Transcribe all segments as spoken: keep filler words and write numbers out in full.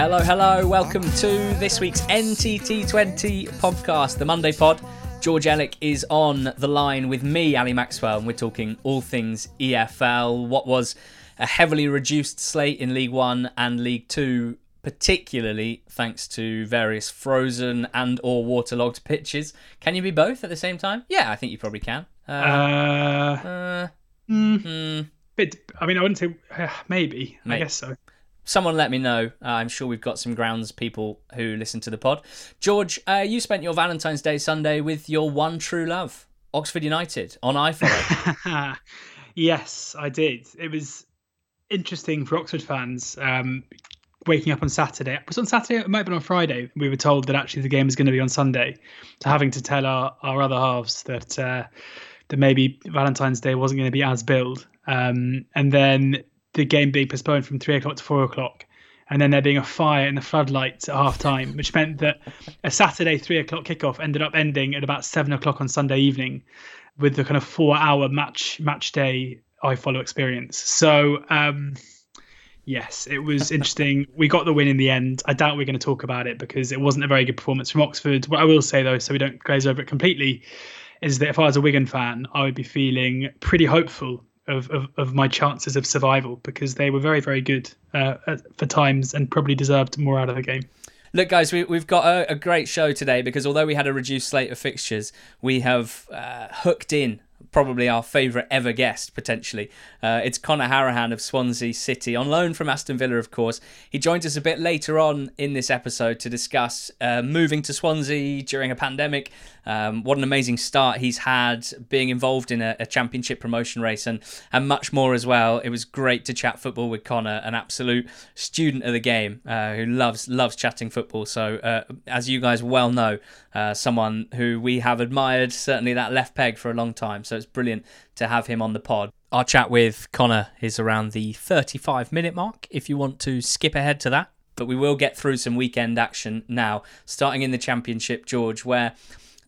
Hello, hello. Welcome to this week's N T T twenty podcast, the Monday pod. George Ellick is on the line with me, Ali Maxwell, and we're talking all things E F L. What was a heavily reduced slate in League One and League Two, particularly thanks to various frozen and or waterlogged pitches. Can you be both at the same time? Yeah, I think you probably can. Uh, uh, mm, mm. Bit, I mean, I wouldn't say uh, maybe. Mate, I guess so. Someone let me know. Uh, I'm sure we've got some grounds people who listen to the pod. George, uh, you spent your Valentine's Day Sunday with your one true love, Oxford United, on iPhone. Yes, I did. It was interesting for Oxford fans. Um, waking up on Saturday. It was on Saturday, it might have been on Friday. We were told that actually the game was going to be on Sunday. So having to tell our, our other halves that uh, that maybe Valentine's Day wasn't going to be as billed. Um, and then the game being postponed from three o'clock to four o'clock. And then there being a fire and the floodlights at half time, which meant that a Saturday three o'clock kickoff ended up ending at about seven o'clock on Sunday evening with the kind of four hour match match day iFollow experience. So, um, yes, it was interesting. We got the win in the end. I doubt we're going to talk about it because it wasn't a very good performance from Oxford. What I will say, though, so we don't glaze over it completely, is that if I was a Wigan fan, I would be feeling pretty hopeful of of, of my chances of survival because they were very, very good uh, for times and probably deserved more out of the game. Look, guys, we, we've got a, a great show today because although we had a reduced slate of fixtures, we have uh, hooked in probably our favourite ever guest, potentially. Uh, it's Conor Hourihane of Swansea City, on loan from Aston Villa, of course. He joins us a bit later on in this episode to discuss uh, moving to Swansea during a pandemic. Um, what an amazing start he's had, being involved in a, a championship promotion race and, and much more as well. It was great to chat football with Conor, an absolute student of the game uh, who loves loves chatting football. So, uh, as you guys well know, uh, someone who we have admired, certainly that left peg, for a long time. So it's brilliant to have him on the pod. Our chat with Conor is around the thirty-five minute mark if you want to skip ahead to that. But we will get through some weekend action now, starting in the Championship, George, where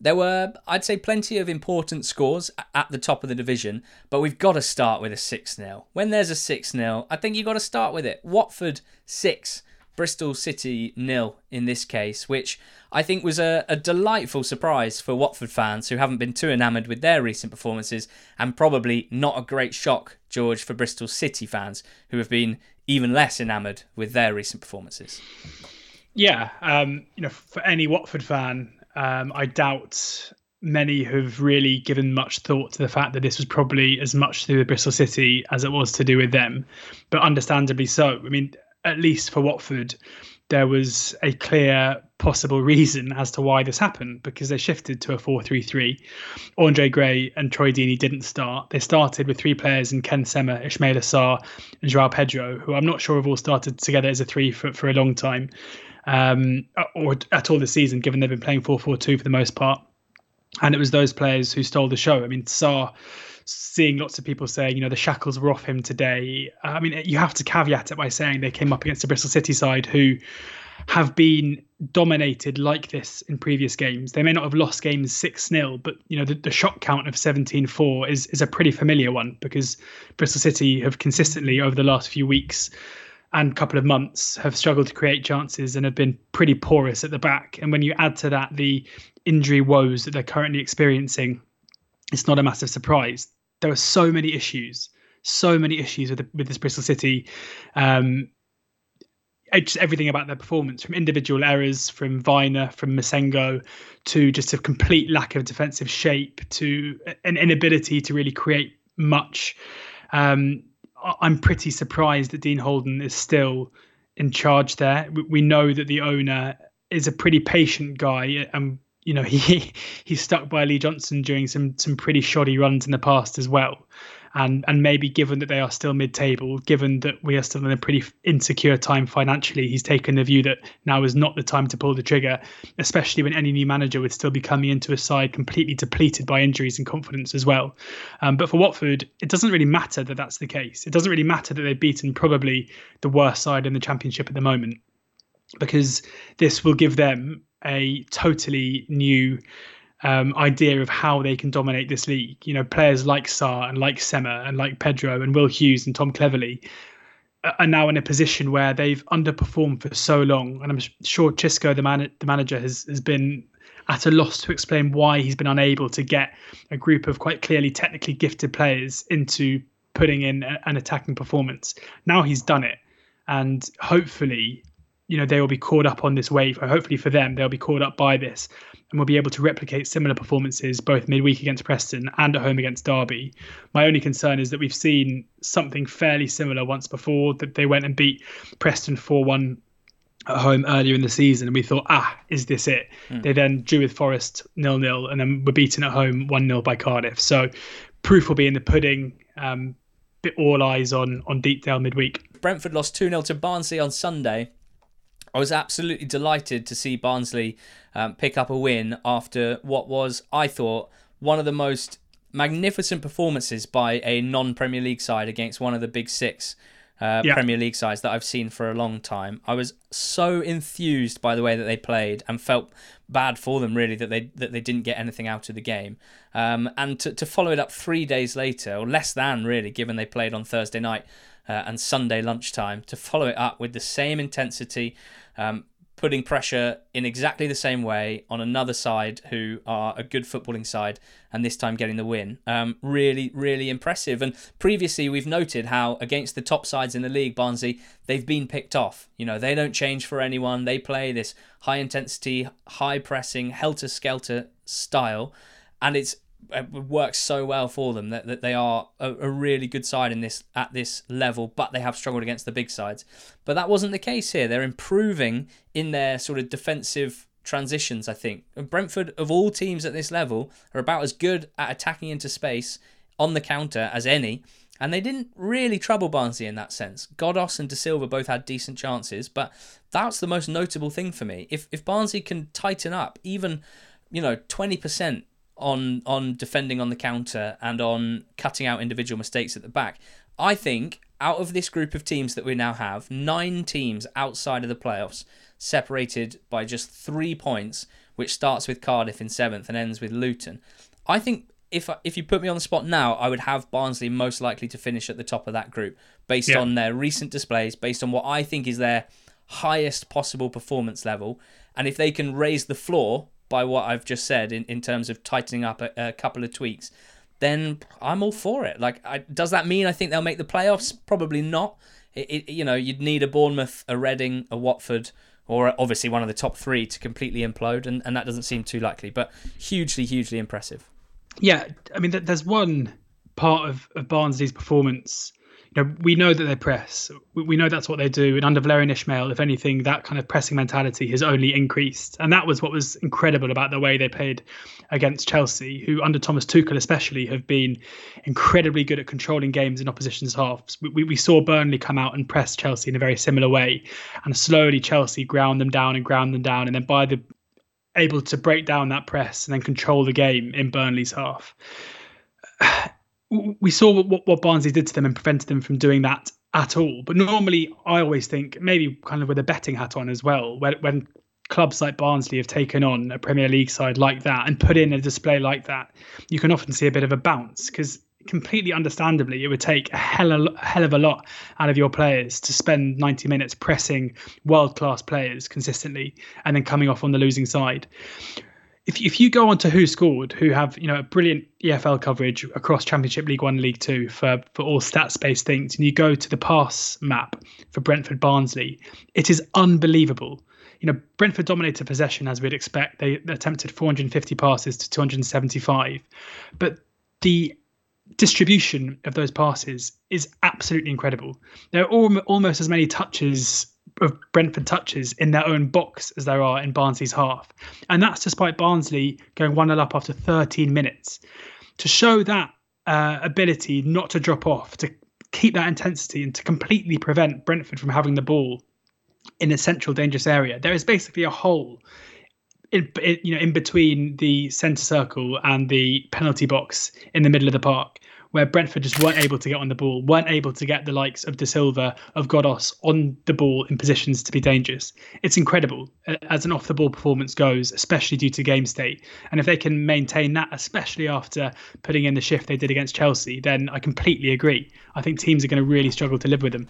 there were, I'd say, plenty of important scores at the top of the division, but we've got to start with a six nil. When there's a six nil, I think you've got to start with it. Watford six, Bristol City nil in this case, which I think was a, a delightful surprise for Watford fans who haven't been too enamoured with their recent performances, and probably not a great shock, George, for Bristol City fans who have been even less enamoured with their recent performances. Yeah, um, you know, for any Watford fan, um, I doubt many have really given much thought to the fact that this was probably as much to do with Bristol City as it was to do with them, but understandably so. I mean, at least for Watford, there was a clear possible reason as to why this happened, because they shifted to a four three three. Andre Gray and Troy Deeney didn't start. They started with three players in Ken Sema, Ismail Assar and João Pedro, who I'm not sure have all started together as a three for, for a long time, um, or at all this season, given they've been playing four four two for the most part. And it was those players who stole the show. I mean, Sarr, seeing lots of people saying, you know, the shackles were off him today. I mean, you have to caveat it by saying they came up against the Bristol City side who have been dominated like this in previous games. They may not have lost games six nil, but, you know, the, the shot count of seventeen four is, is a pretty familiar one because Bristol City have consistently over the last few weeks and couple of months have struggled to create chances and have been pretty porous at the back. And when you add to that the injury woes that they're currently experiencing, it's not a massive surprise. There are so many issues, so many issues with the, with this Bristol City. Um, just everything about their performance, from individual errors, from Viner, from Masengo, to just a complete lack of defensive shape, to an inability to really create much. Um, I'm pretty surprised that Dean Holden is still in charge there. We know that the owner is a pretty patient guy, and you know, he he's stuck by Lee Johnson during some some pretty shoddy runs in the past as well. And and maybe given that they are still mid-table, given that we are still in a pretty insecure time financially, he's taken the view that now is not the time to pull the trigger, especially when any new manager would still be coming into a side completely depleted by injuries and confidence as well. Um, but for Watford, it doesn't really matter that that's the case. It doesn't really matter that they've beaten probably the worst side in the Championship at the moment, because this will give them a totally new um, idea of how they can dominate this league. You know, players like Sarr and like Sema and like Pedro and Will Hughes and Tom Cleverley are now in a position where they've underperformed for so long. And I'm sure Xisco, the, man- the manager, has, has been at a loss to explain why he's been unable to get a group of quite clearly technically gifted players into putting in a, an attacking performance. Now he's done it. And hopefully, you know, they will be caught up on this wave. Hopefully for them, they'll be caught up by this and will be able to replicate similar performances both midweek against Preston and at home against Derby. My only concern is that we've seen something fairly similar once before, that they went and beat Preston four one at home earlier in the season. And we thought, ah, is this it? Mm. They then drew with Forest nil nil and then were beaten at home one nil by Cardiff. So proof will be in the pudding. Um, bit all eyes on, on Deepdale midweek. Brentford lost two nil to Barnsley on Sunday. I was absolutely delighted to see Barnsley um, pick up a win after what was, I thought, one of the most magnificent performances by a non-Premier League side against one of the big six uh, yeah. Premier League sides that I've seen for a long time. I was so enthused by the way that they played and felt bad for them, really, that they that they didn't get anything out of the game. Um, and to, to follow it up three days later, or less than, really, given they played on Thursday night, Uh, and Sunday lunchtime, to follow it up with the same intensity, um, putting pressure in exactly the same way on another side who are a good footballing side, and this time getting the win. Um, really, really impressive. And previously we've noted how against the top sides in the league, Barnsley, they've been picked off. You know, they don't change for anyone. They play this high intensity, high pressing, helter-skelter style, and it's it works so well for them that, that they are a, a really good side in this at this level, but they have struggled against the big sides. But that wasn't the case here. They're improving in their sort of defensive transitions, I think. And Brentford, of all teams at this level, are about as good at attacking into space on the counter as any, and they didn't really trouble Barnsley in that sense. Godos and De Silva both had decent chances, but that's the most notable thing for me. If if Barnsley can tighten up even, you know, twenty percent on on defending on the counter and on cutting out individual mistakes at the back, I think out of this group of teams that we now have, nine teams outside of the playoffs, separated by just three points, which starts with Cardiff in seventh and ends with Luton. I think if if you put me on the spot now, I would have Barnsley most likely to finish at the top of that group based yeah. on their recent displays, based on what I think is their highest possible performance level. And if they can raise the floor by what I've just said in, in terms of tightening up a, a couple of tweaks, then I'm all for it. Like, I, does that mean I think they'll make the playoffs? Probably not. It, it, you know, you'd need a Bournemouth, a Reading, a Watford, or obviously one of the top three to completely implode, and, and that doesn't seem too likely, but hugely, hugely impressive. Yeah, I mean, there's one part of, of Barnsley's performance. You know, we know that they press. We know that's what they do. And under Valérien Ismaël, if anything, that kind of pressing mentality has only increased. And that was what was incredible about the way they played against Chelsea, who under Thomas Tuchel especially have been incredibly good at controlling games in opposition's halves. We, we saw Burnley come out and press Chelsea in a very similar way. And slowly Chelsea ground them down and ground them down. And then by the able to break down that press and then control the game in Burnley's half. We saw what, what Barnsley did to them and prevented them from doing that at all. But normally, I always think, maybe kind of with a betting hat on as well, when, when clubs like Barnsley have taken on a Premier League side like that and put in a display like that, you can often see a bit of a bounce, because completely understandably, it would take a hell, a hell of a lot out of your players to spend ninety minutes pressing world-class players consistently and then coming off on the losing side. If if you go on to Who Scored, who have, you know, a brilliant E F L coverage across Championship, League One, League Two for, for all stats-based things, and you go to the pass map for Brentford Barnsley, it is unbelievable. You know, Brentford dominated possession as we'd expect. They attempted four hundred fifty passes to two hundred seventy-five, but the distribution of those passes is absolutely incredible. There are al- almost as many touches of Brentford touches in their own box as there are in Barnsley's half. And that's despite Barnsley going one nil up after thirteen minutes. To show that uh, ability not to drop off, to keep that intensity and to completely prevent Brentford from having the ball in a central dangerous area, there is basically a hole in, in, you know, in between the centre circle and the penalty box in the middle of the park, where Brentford just weren't able to get on the ball, weren't able to get the likes of De Silva, of Godos on the ball in positions to be dangerous. It's incredible as an off-the-ball performance goes, especially due to game state. And if they can maintain that, especially after putting in the shift they did against Chelsea, then I completely agree. I think teams are going to really struggle to live with them.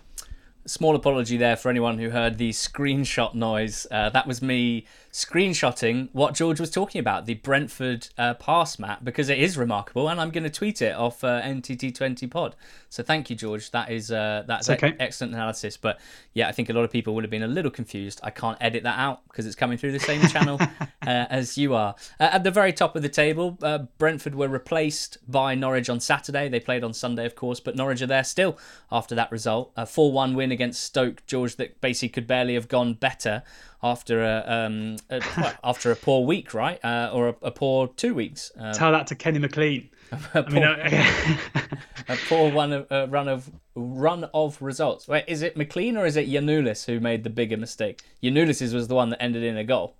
Small apology there for anyone who heard the screenshot noise. Uh, that was me screenshotting what George was talking about, the Brentford uh, pass map, because it is remarkable, and I'm going to tweet it off uh, N T T twenty pod. So thank you, George. That is uh, that's okay. e- excellent analysis. But yeah, I think a lot of people would have been a little confused. I can't edit that out because it's coming through the same channel uh, as you are. Uh, at the very top of the table, uh, Brentford were replaced by Norwich on Saturday. They played on Sunday, of course, but Norwich are there still after that result. A four one win against Stoke, George, that basically could barely have gone better after a, um, a well, after a poor week, right? Uh, or a, a poor two weeks. Uh, Tell that to Kenny McLean. a, poor, I mean, I... a poor one of, a run of run of results. Wait, is it McLean or is it Yanulis who made the bigger mistake? Yanulis was the one that ended in a goal.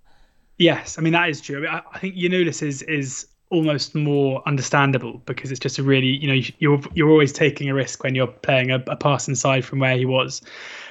Yes, I mean that is true. I, mean, I, I think Yanulis is is almost more understandable because it's just a really, you know, you're you're always taking a risk when you're playing a, a pass inside from where he was.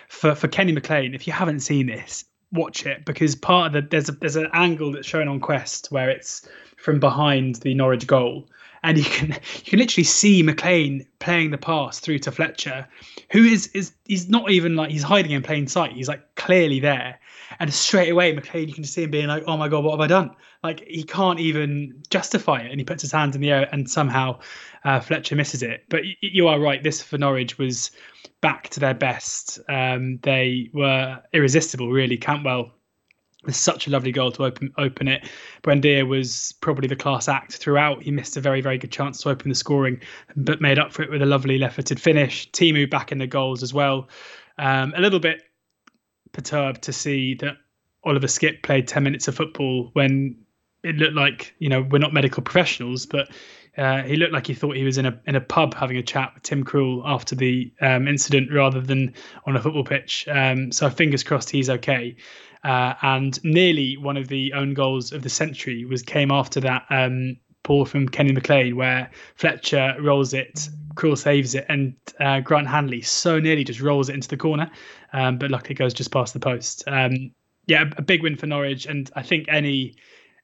For for Kenny McLean, if you haven't seen this, watch it, because part of the there's a, there's an angle that's shown on Quest where it's from behind the Norwich goal, and you can you can literally see McLean playing the pass through to Fletcher, who is is he's not even like he's hiding in plain sight. He's like clearly there, and straight away McLean, you can see him being like, oh my god, what have I done? Like he can't even justify it, and he puts his hands in the air, and somehow uh, Fletcher misses it. But y- you are right. This for Norwich was back to their best. Um, they were irresistible, really. Cantwell was such a lovely goal to open open it. Buendia was probably the class act throughout. He missed a very, very good chance to open the scoring, but made up for it with a lovely left-footed finish. Timu back in the goals as well. Um, a little bit perturbed to see that Oliver Skipp played ten minutes of football when it looked like, you know, we're not medical professionals, but Uh, he looked like he thought he was in a in a pub having a chat with Tim Krul after the um, incident rather than on a football pitch. Um, so fingers crossed he's okay. Uh, and nearly one of the own goals of the century was came after that um, ball from Kenny McLean where Fletcher rolls it, Krul saves it, and uh, Grant Hanley so nearly just rolls it into the corner, um, but luckily goes just past the post. Um, yeah, a big win for Norwich, and I think any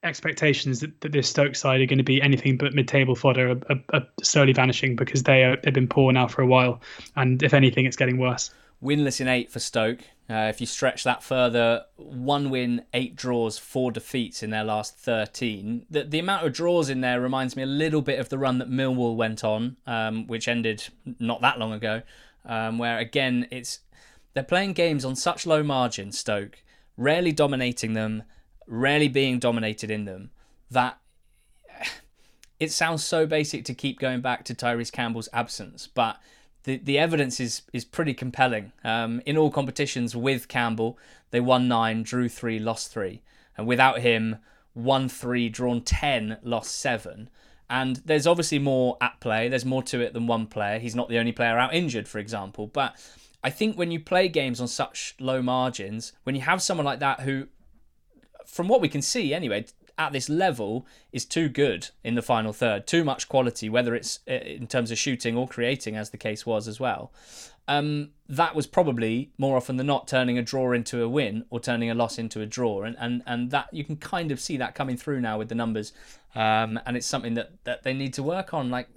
expectations that, that this Stoke side are going to be anything but mid-table fodder are, are, are slowly vanishing because they are, they've been poor now for a while, and if anything it's getting worse. Winless in eight for Stoke. Uh, if you stretch that further, one win, eight draws, four defeats in their last thirteen. The, the amount of draws in there reminds me a little bit of the run that Millwall went on, um, which ended not that long ago, um, where again it's they're playing games on such low margin, Stoke, rarely dominating them, rarely being dominated in them, that it sounds so basic to keep going back to Tyrese Campbell's absence, but the, the evidence is is pretty compelling. Um, in all competitions with Campbell, they won nine, drew three, lost three. And without him, won three, drawn ten, lost seven. And there's obviously more at play. There's more to it than one player. He's not the only player out injured, for example. But I think when you play games on such low margins, when you have someone like that who, from what we can see anyway, at this level is too good in the final third, too much quality, whether it's in terms of shooting or creating, as the case was as well. Um, that was probably more often than not turning a draw into a win or turning a loss into a draw. And and, and that you can kind of see that coming through now with the numbers. Um, and it's something that, that they need to work on. Like,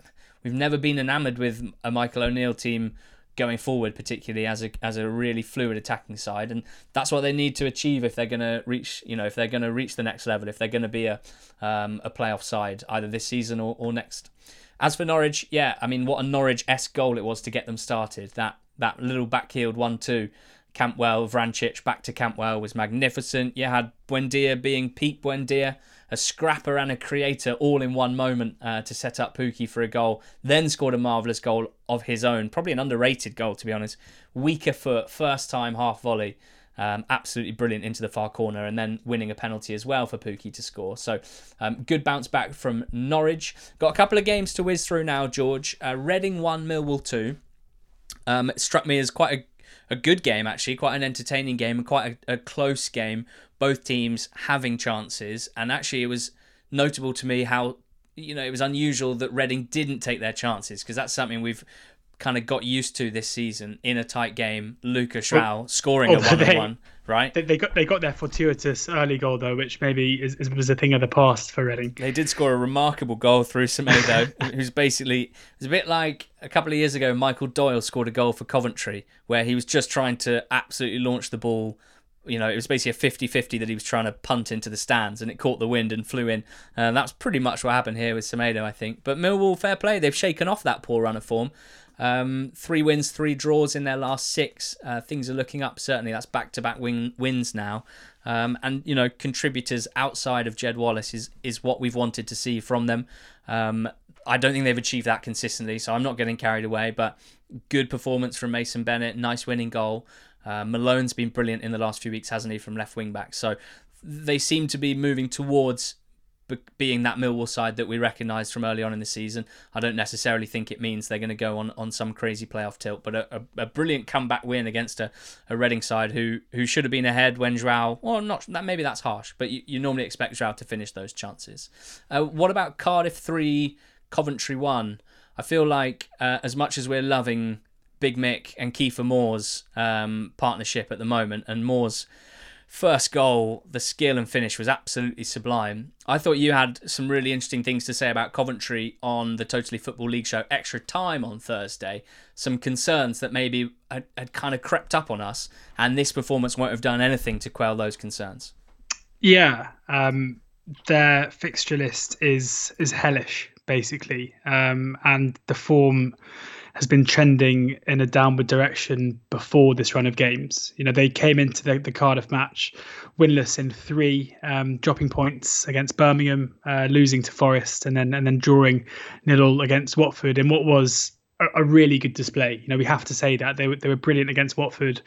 we've never been enamoured with a Michael O'Neill team going forward, particularly as a as a really fluid attacking side, and that's what they need to achieve if they're going to reach, you know, if they're going to reach the next level, if they're going to be a um, a playoff side either this season or, or next. As for Norwich, yeah, I mean, what a Norwich-esque goal it was to get them started. That that little back-heeled one two, Cantwell, Vrancic back to Cantwell was magnificent. You had Buendia being peak Buendia, a scrapper and a creator all in one moment uh, to set up Pukki for a goal, then scored a marvellous goal of his own. Probably an underrated goal, to be honest. Weaker foot, first-time half-volley. Um, absolutely brilliant into the far corner, and then winning a penalty as well for Pukki to score. So um, good bounce back from Norwich. Got a couple of games to whiz through now, George. Uh, Reading one, Millwall two. Um, it struck me as quite a A good game, actually, quite an entertaining game and quite a, a close game. Both teams having chances, and actually it was notable to me how, you know, it was unusual that Reading didn't take their chances, because that's something we've kind of got used to this season in a tight game. Lucas João scoring a one-on-one. right? They, they got they got their fortuitous early goal though, which maybe is, is was a thing of the past for Reading. They did score a remarkable goal through Semedo, who's basically it's a bit like a couple of years ago Michael Doyle scored a goal for Coventry where he was just trying to absolutely launch the ball. You know, it was basically a fifty-fifty that he was trying to punt into the stands, and it caught the wind and flew in. Uh, that's pretty much what happened here with Semedo, I think. But Millwall, fair play. They've shaken off that poor run of form. Um, three wins, three draws in their last six. Uh, things are looking up, certainly. That's back-to-back win- wins now. Um, and, you know, contributors outside of Jed Wallace is, is what we've wanted to see from them. Um, I don't think they've achieved that consistently, so I'm not getting carried away. But good performance from Mason Bennett. Nice winning goal. Uh, Malone's been brilliant in the last few weeks, hasn't he, from left wing back? So they seem to be moving towards be- being that Millwall side that we recognised from early on in the season. I don't necessarily think it means they're going to go on, on some crazy playoff tilt, but a, a, a brilliant comeback win against a, a Reading side who who should have been ahead when João. Well, not that maybe that's harsh, but you, you normally expect João to finish those chances. Uh, what about Cardiff three, Coventry one? I feel like uh, as much as we're loving Big Mick and Kiefer Moore's um, partnership at the moment, and Moore's first goal, the skill and finish was absolutely sublime. I thought you had some really interesting things to say about Coventry on the Totally Football League show Extra Time on Thursday. Some concerns that maybe had, had kind of crept up on us, and this performance won't have done anything to quell those concerns. Yeah, um, their fixture list is is hellish, basically, um, and the form has been trending in a downward direction before this run of games. You know, they came into the, the Cardiff match winless in three, um, dropping points against Birmingham, uh, losing to Forest, and then and then drawing nil against Watford in what was a, a really good display. You know, we have to say that they were they were brilliant against Watford.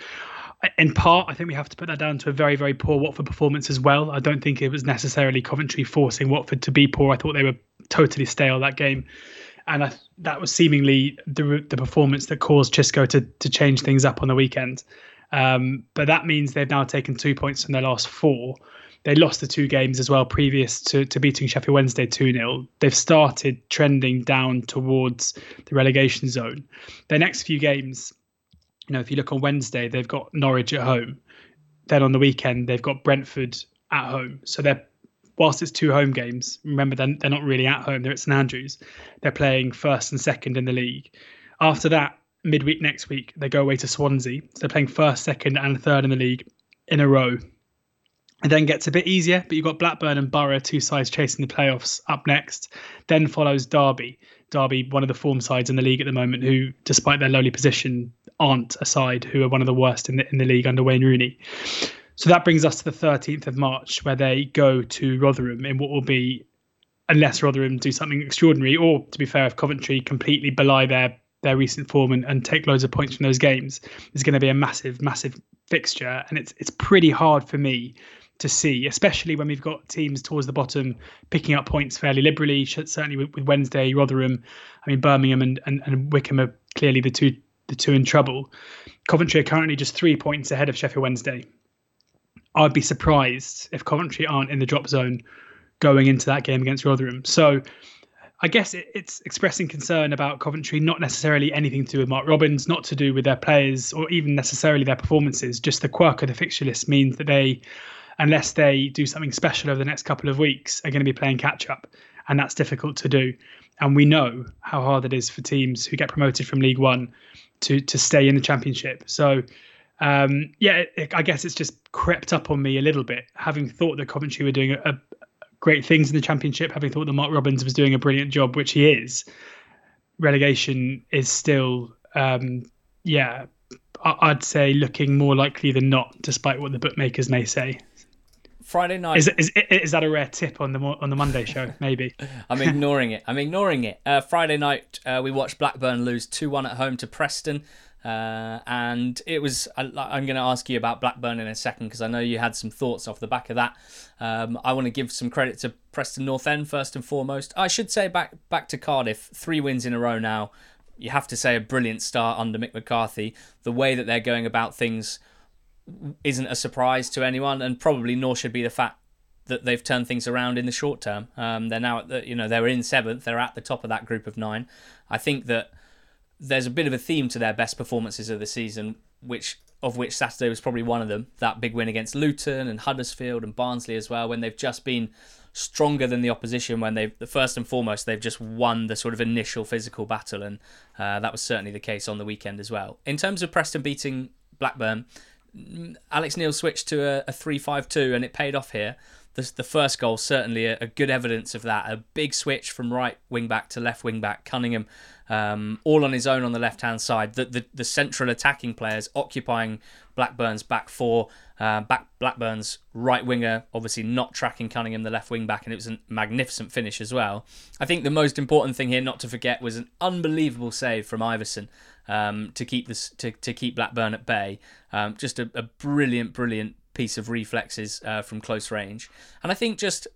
In part, I think we have to put that down to a very, very poor Watford performance as well. I don't think it was necessarily Coventry forcing Watford to be poor. I thought they were totally stale that game. And I, that was seemingly the the performance that caused Xisco to to change things up on the weekend. Um, but that means they've now taken two points from their last four. They lost the two games as well previous to, to beating Sheffield Wednesday two nil. They've started trending down towards the relegation zone. Their next few games, you know, if you look on Wednesday, they've got Norwich at home. Then on the weekend, they've got Brentford at home. So they're whilst it's two home games, remember they're, they're not really at home, they're at St Andrews. They're playing first and second in the league. After that, midweek next week, they go away to Swansea. So they're playing first, second and third in the league in a row. It then gets a bit easier, but you've got Blackburn and Barrow, two sides chasing the playoffs, up next. Then follows Derby. Derby, one of the form sides in the league at the moment, who, despite their lowly position, aren't a side who are one of the worst in the, in the league under Wayne Rooney. So that brings us to the thirteenth of March, where they go to Rotherham in what will be, unless Rotherham do something extraordinary, or to be fair, if Coventry completely belie their, their recent form and, and take loads of points from those games, there's going to be a massive, massive fixture. And it's it's pretty hard for me to see, especially when we've got teams towards the bottom picking up points fairly liberally, certainly with, with Wednesday, Rotherham. I mean, Birmingham and, and, and Wickham are clearly the two, the two in trouble. Coventry are currently just three points ahead of Sheffield Wednesday. I'd be surprised if Coventry aren't in the drop zone going into that game against Rotherham. So I guess it, it's expressing concern about Coventry, not necessarily anything to do with Mark Robbins, not to do with their players or even necessarily their performances. Just the quirk of the fixture list means that they, unless they do something special over the next couple of weeks, are going to be playing catch up. And that's difficult to do. And we know how hard it is for teams who get promoted from League One to, to stay in the Championship. So Um, yeah, it, I guess it's just crept up on me a little bit, having thought that Coventry were doing a, a great things in the Championship, having thought that Mark Robbins was doing a brilliant job, which he is. Relegation is still, um, yeah, I, I'd say looking more likely than not, despite what the bookmakers may say. Friday night is, is is that a rare tip on the on the Monday show? Maybe. I'm ignoring it. I'm ignoring it. Uh, Friday night uh, we watched Blackburn lose two one at home to Preston. Uh, and it was, I, I'm going to ask you about Blackburn in a second because I know you had some thoughts off the back of that. Um, I want to give some credit to Preston North End first and foremost. I should say back back to Cardiff, three wins in a row now. You have to say a brilliant start under Mick McCarthy. The way that they're going about things isn't a surprise to anyone, and probably nor should be the fact that they've turned things around in the short term. Um, they're now at the, you know, they're in seventh. They're at the top of that group of nine. I think that there's a bit of a theme to their best performances of the season. which of which Saturday was probably one of them. That big win against Luton and Huddersfield and Barnsley as well, when they've just been stronger than the opposition, when they've, first and foremost, they've just won the sort of initial physical battle, and uh, that was certainly the case on the weekend as well. In terms of Preston beating Blackburn, Alex Neil switched to a, a three five two, and it paid off here. The, the first goal, certainly a, a good evidence of that. A big switch from right wing-back to left wing-back. Cunningham um, all on his own on the left-hand side. The, the, the central attacking players occupying Blackburn's back four. Uh, back Blackburn's right winger obviously not tracking Cunningham, the left wing-back, and it was a magnificent finish as well. I think the most important thing here not to forget was an unbelievable save from Iverson um, to keep this to, to keep Blackburn at bay. Um, just a, a brilliant, brilliant piece of reflexes uh, from close range. And I think just,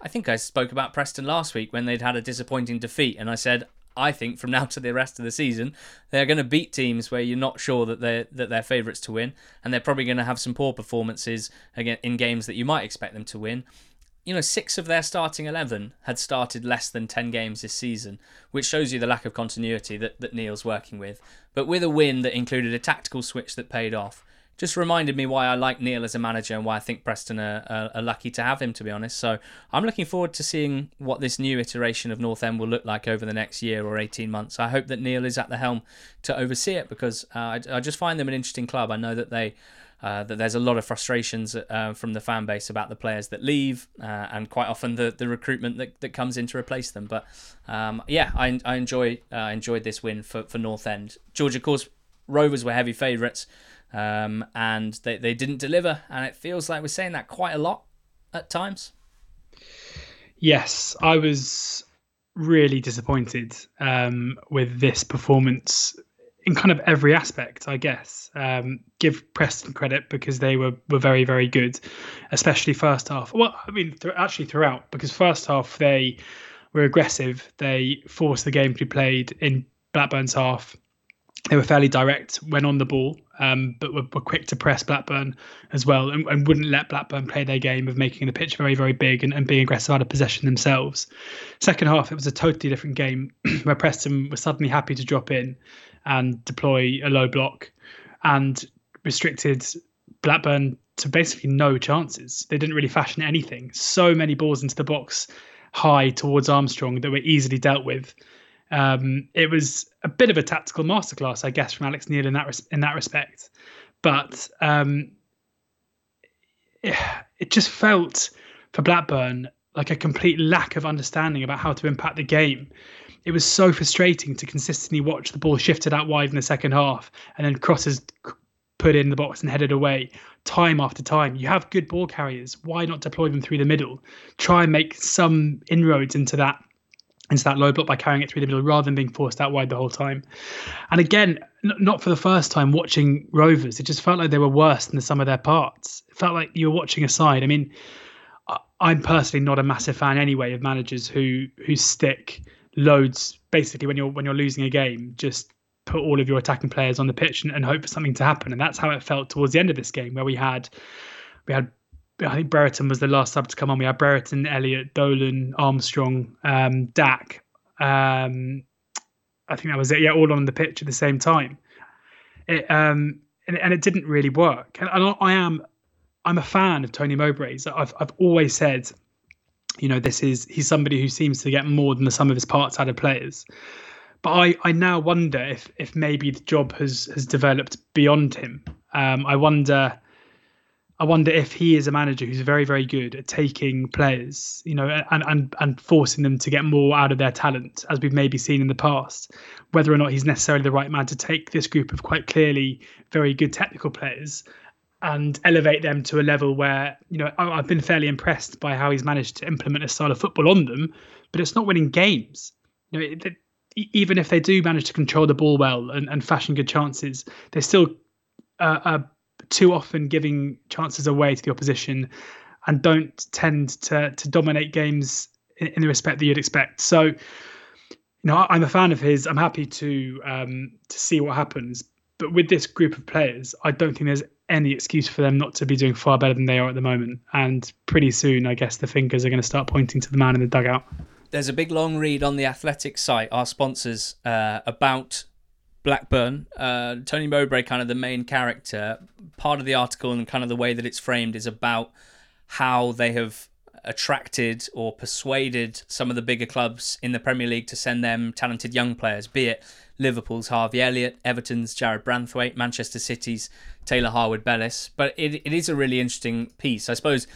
I think I spoke about Preston last week when they'd had a disappointing defeat, and I said, I think from now to the rest of the season, they're going to beat teams where you're not sure that they're, that they're favourites to win, and they're probably going to have some poor performances again in games that you might expect them to win. You know, six of their starting eleven had started less than ten games this season, which shows you the lack of continuity that, that Neil's working with. But with a win that included a tactical switch that paid off, just reminded me why I like Neil as a manager and why I think Preston are, are, are lucky to have him, to be honest. So I'm looking forward to seeing what this new iteration of North End will look like over the next year or eighteen months. I hope that Neil is at the helm to oversee it, because uh, I, I just find them an interesting club. I know that they uh, that there's a lot of frustrations uh, from the fan base about the players that leave uh, and quite often the, the recruitment that, that comes in to replace them. But um, yeah, I, I enjoy uh, enjoyed this win for, for North End. George, of course, Rovers were heavy favourites. Um, and they, they didn't deliver, and it feels like we're saying that quite a lot at times. Yes, I was really disappointed um, with this performance in kind of every aspect, I guess. Um, give Preston credit because they were, were very, very good, especially first half. Well, I mean, th- actually throughout, because first half they were aggressive. They forced the game to be played in Blackburn's half. They were fairly direct when on the ball, um, but were, were quick to press Blackburn as well, and, and wouldn't let Blackburn play their game of making the pitch very, very big and, and being aggressive out of possession themselves. Second half, it was a totally different game where Preston was suddenly happy to drop in and deploy a low block and restricted Blackburn to basically no chances. They didn't really fashion anything. So many balls into the box high towards Armstrong that were easily dealt with. Um, it was a bit of a tactical masterclass, I guess, from Alex Neil in that res- in that respect. But um, it, it just felt for Blackburn like a complete lack of understanding about how to impact the game. It was so frustrating to consistently watch the ball shifted out wide in the second half and then crosses put in the box and headed away time after time. You have good ball carriers. Why not deploy them through the middle? Try and make some inroads into that into that low block by carrying it through the middle rather than being forced out wide the whole time. And again, n- not for the first time watching Rovers, it just felt like they were worse than the sum of their parts. It felt like you were watching a side. I mean, I- I'm personally not a massive fan anyway of managers who who stick loads, basically when you're when you're losing a game, just put all of your attacking players on the pitch and, and hope for something to happen. And that's how it felt towards the end of this game, where we had we had I think Brereton was the last sub to come on. We had Brereton, Elliott, Dolan, Armstrong, um, Dak. Um, I think that was it. Yeah, all on the pitch at the same time. It, um, and, and it didn't really work. And, and I am, I'm a fan of Tony Mowbray's. I've I've always said, you know, this is he's somebody who seems to get more than the sum of his parts out of players. But I, I now wonder if if maybe the job has has developed beyond him. Um, I wonder. I wonder if he is a manager who's very, very good at taking players, you know, and, and and forcing them to get more out of their talent, as we've maybe seen in the past, whether or not he's necessarily the right man to take this group of quite clearly very good technical players and elevate them to a level where, you know, I've been fairly impressed by how he's managed to implement a style of football on them, but it's not winning games. You know, it, it, even if they do manage to control the ball well and, and fashion good chances, they still uh, are too often giving chances away to the opposition and don't tend to to dominate games in, in the respect that you'd expect. So, you know, I'm a fan of his. I'm happy to um, to see what happens. But with this group of players, I don't think there's any excuse for them not to be doing far better than they are at the moment. And pretty soon, I guess, the fingers are going to start pointing to the man in the dugout. There's a big long read on the Athletic site, our sponsors, uh, about Blackburn, uh, Tony Mowbray, kind of the main character, part of the article and kind of the way that it's framed is about how they have attracted or persuaded some of the bigger clubs in the Premier League to send them talented young players, be it Liverpool's Harvey Elliott, Everton's Jared Branthwaite, Manchester City's Taylor Harwood-Bellis. But it, it is a really interesting piece. I suppose,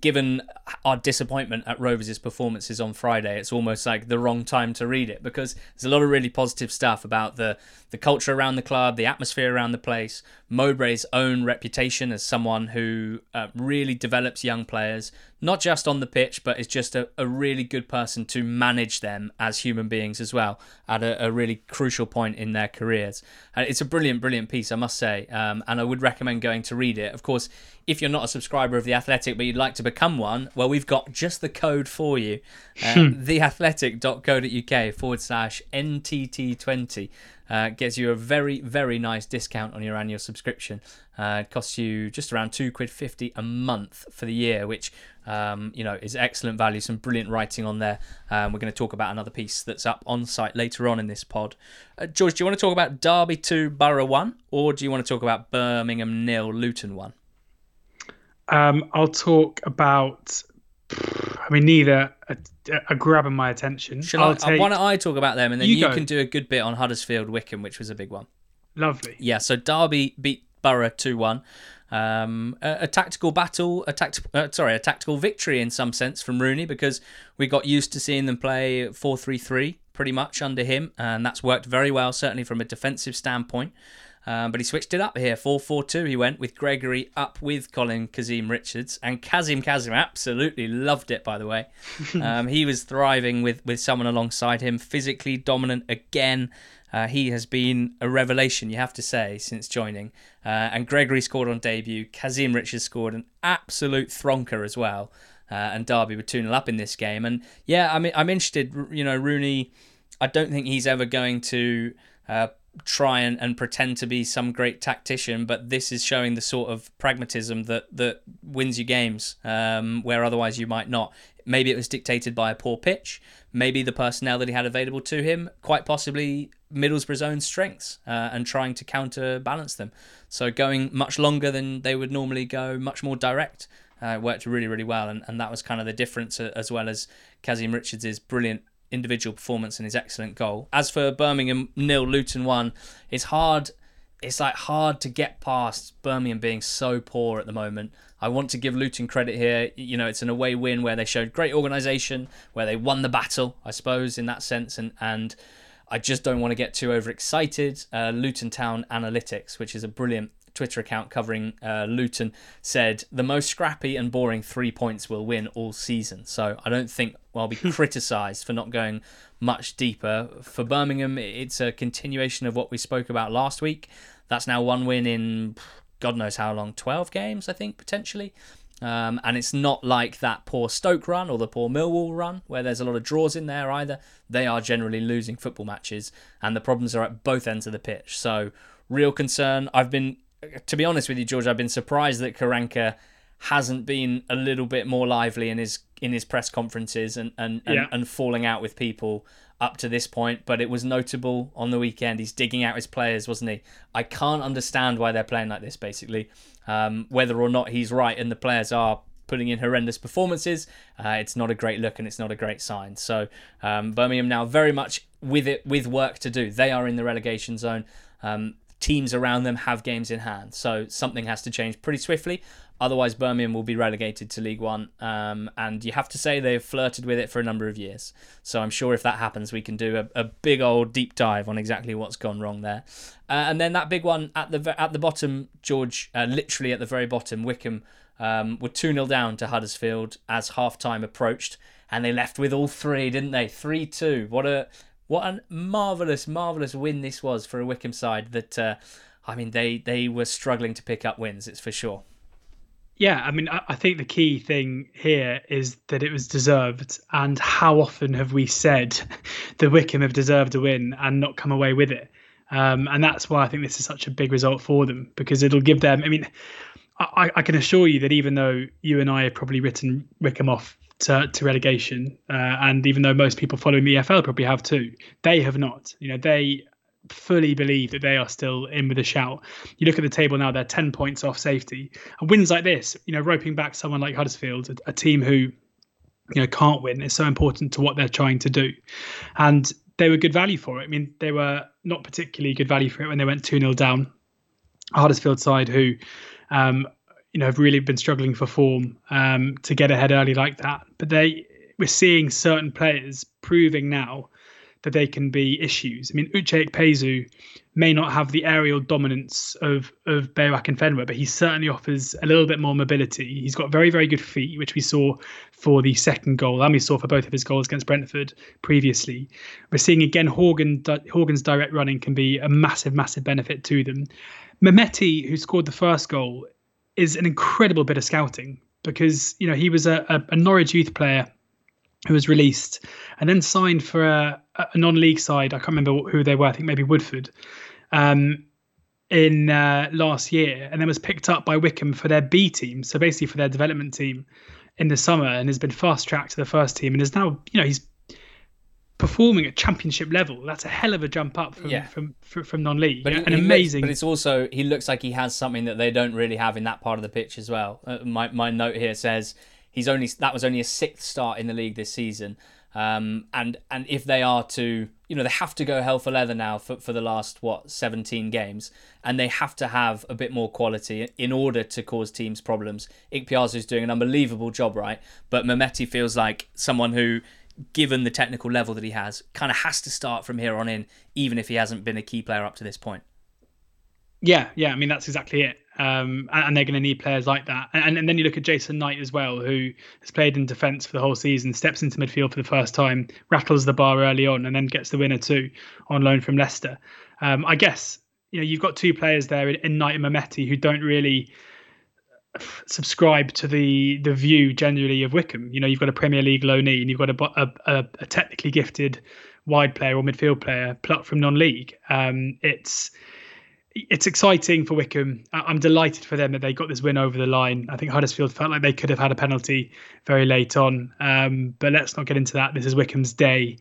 given our disappointment at Rovers' performances on Friday, it's almost like the wrong time to read it, because there's a lot of really positive stuff about the, the culture around the club, the atmosphere around the place, Mowbray's own reputation as someone who uh, really develops young players, not just on the pitch, but is just a, a really good person to manage them as human beings as well at a, a really crucial point in their careers. And it's a brilliant, brilliant piece, I must say, um, and I would recommend going to read it. Of course, if you're not a subscriber of The Athletic but you'd like to become one, well, we've got just the code for you, uh, theathletic.co.uk forward slash N T T twenty. Uh, gets you a very, very nice discount on your annual subscription. Uh, it costs you just around two quid fifty a month for the year, which um, you know, is excellent value. Some brilliant writing on there. Um, we're going to talk about another piece that's up on site later on in this pod. Uh, George, do you want to talk about Derby two, Borough one, or do you want to talk about Birmingham nil, Luton one? Um, I'll talk about... I mean, neither are grabbing my attention. Shall I'll I, take... Why don't I talk about them, and then you, you can do a good bit on Huddersfield Wickham, which was a big one. Lovely. Yeah, so Derby beat Borough two one. Um, a, a tactical battle, a tact, uh, sorry, a tactical victory in some sense from Rooney, because we got used to seeing them play four three three pretty much under him, and that's worked very well, certainly from a defensive standpoint. Um, but he switched it up here, four four two he went, with Gregory up with Colin Kazim-Richards. And Kazim-Kazim absolutely loved it, by the way. Um, he was thriving with, with someone alongside him, physically dominant again. Uh, he has been a revelation, you have to say, since joining. Uh, and Gregory scored on debut. Kazim-Richards scored an absolute thronker as well. Uh, and Derby were two nil up in this game. And yeah, I mean, I'm interested, you know, Rooney, I don't think he's ever going to... Uh, try and, and pretend to be some great tactician, but this is showing the sort of pragmatism that that wins you games, um, where otherwise you might not. Maybe it was dictated by a poor pitch, maybe the personnel that he had available to him, quite possibly Middlesbrough's own strengths, uh, and trying to counterbalance them. So going much longer than they would normally go, much more direct. Uh, it worked really, really well, and, and that was kind of the difference, as well as Kazim-Richards' brilliant individual performance and his excellent goal. As for Birmingham nil, Luton one, it's hard. It's like hard to get past Birmingham being so poor at the moment. I want to give Luton credit here. You know, it's an away win where they showed great organisation, where they won the battle, I suppose, in that sense. And and I just don't want to get too overexcited. Uh, Luton Town Analytics, which is a brilliant Twitter account covering uh, Luton, said the most scrappy and boring three points will win all season. So I don't think I'll be criticised for not going much deeper. For Birmingham, it's a continuation of what we spoke about last week. That's now one win in God knows how long, twelve games, I think, potentially. Um, and it's not like that poor Stoke run or the poor Millwall run where there's a lot of draws in there either. They are generally losing football matches, and the problems are at both ends of the pitch. So real concern. I've been... To be honest with you, George, I've been surprised that Karanka hasn't been a little bit more lively in his in his press conferences and and, yeah. and and falling out with people up to this point. But it was notable on the weekend. He's digging out his players, wasn't he? I can't understand why they're playing like this, basically. Um, whether or not he's right and the players are putting in horrendous performances, uh, it's not a great look and it's not a great sign. So um, Birmingham now very much with it with work to do. They are in the relegation zone. Um, Teams around them have games in hand, so something has to change pretty swiftly. Otherwise, Birmingham will be relegated to League One, um, and you have to say they've flirted with it for a number of years. So I'm sure if that happens, we can do a, a big old deep dive on exactly what's gone wrong there. Uh, and then that big one at the at the bottom, George, uh, literally at the very bottom, Wickham um, were two nil down to Huddersfield as half-time approached, and they left with all three, didn't they? three two. What a... What a marvellous, marvellous win this was for a Wickham side that, uh, I mean, they, they were struggling to pick up wins, it's for sure. Yeah, I mean, I think the key thing here is that it was deserved. And how often have we said that Wickham have deserved a win and not come away with it? Um, and that's why I think this is such a big result for them, because it'll give them, I mean, I, I can assure you that even though you and I have probably written Wickham off To, to relegation, uh, and even though most people following the E F L probably have too, they have not. You know, they fully believe that they are still in with a shout. You look at the table now, they're ten points off safety. And wins like this, you know, roping back someone like Huddersfield, a, a team who, you know, can't win, is so important to what they're trying to do. And they were good value for it. I mean, they were not particularly good value for it when they went two nil down. A Huddersfield side who, um, you know, have really been struggling for form um, to get ahead early like that. But they we're seeing certain players proving now that they can be issues. I mean, Uche Ekpezu may not have the aerial dominance of of Berwick and Fenwer, but he certainly offers a little bit more mobility. He's got very, very good feet, which we saw for the second goal, and we saw for both of his goals against Brentford previously. We're seeing again, Horgan, Horgan's direct running can be a massive, massive benefit to them. Mometi, who scored the first goal, is an incredible bit of scouting because, you know, he was a, a, a Norwich youth player who was released and then signed for a, a non-league side. I can't remember who they were. I think maybe Woodford um, in uh, last year, and then was picked up by Wickham for their B team. So basically for their development team in the summer, and has been fast tracked to the first team and is now, you know, he's performing at championship level. That's a hell of a jump up from yeah. from, from, from non-league. But yeah, he, an he amazing. Looks, but it's also, he looks like he has something that they don't really have in that part of the pitch as well. Uh, my my note here says, He's only that was only a sixth start in the league this season, um, and and if they are to, you know, they have to go hell for leather now for, for the last what seventeen games, and they have to have a bit more quality in order to cause teams problems. Ikpeazu is doing an unbelievable job, right? But Mometi feels like someone who, given the technical level that he has, kind of has to start from here on in, even if he hasn't been a key player up to this point. Yeah, yeah, I mean that's exactly it. Um, and they're going to need players like that. And, and then you look at Jason Knight as well, who has played in defence for the whole season, steps into midfield for the first time, rattles the bar early on, and then gets the winner too on loan from Leicester. Um, I guess, you know, you've got two players there in, in Knight and Mometi who don't really f- subscribe to the the view generally of Wickham. You know, you've got a Premier League loanee and you've got a, a, a technically gifted wide player or midfield player plucked from non-league. Um, it's... It's exciting for Wickham. I'm delighted for them that they got this win over the line. I think Huddersfield felt like they could have had a penalty very late on. Um, but let's not get into that. This is Wickham's day.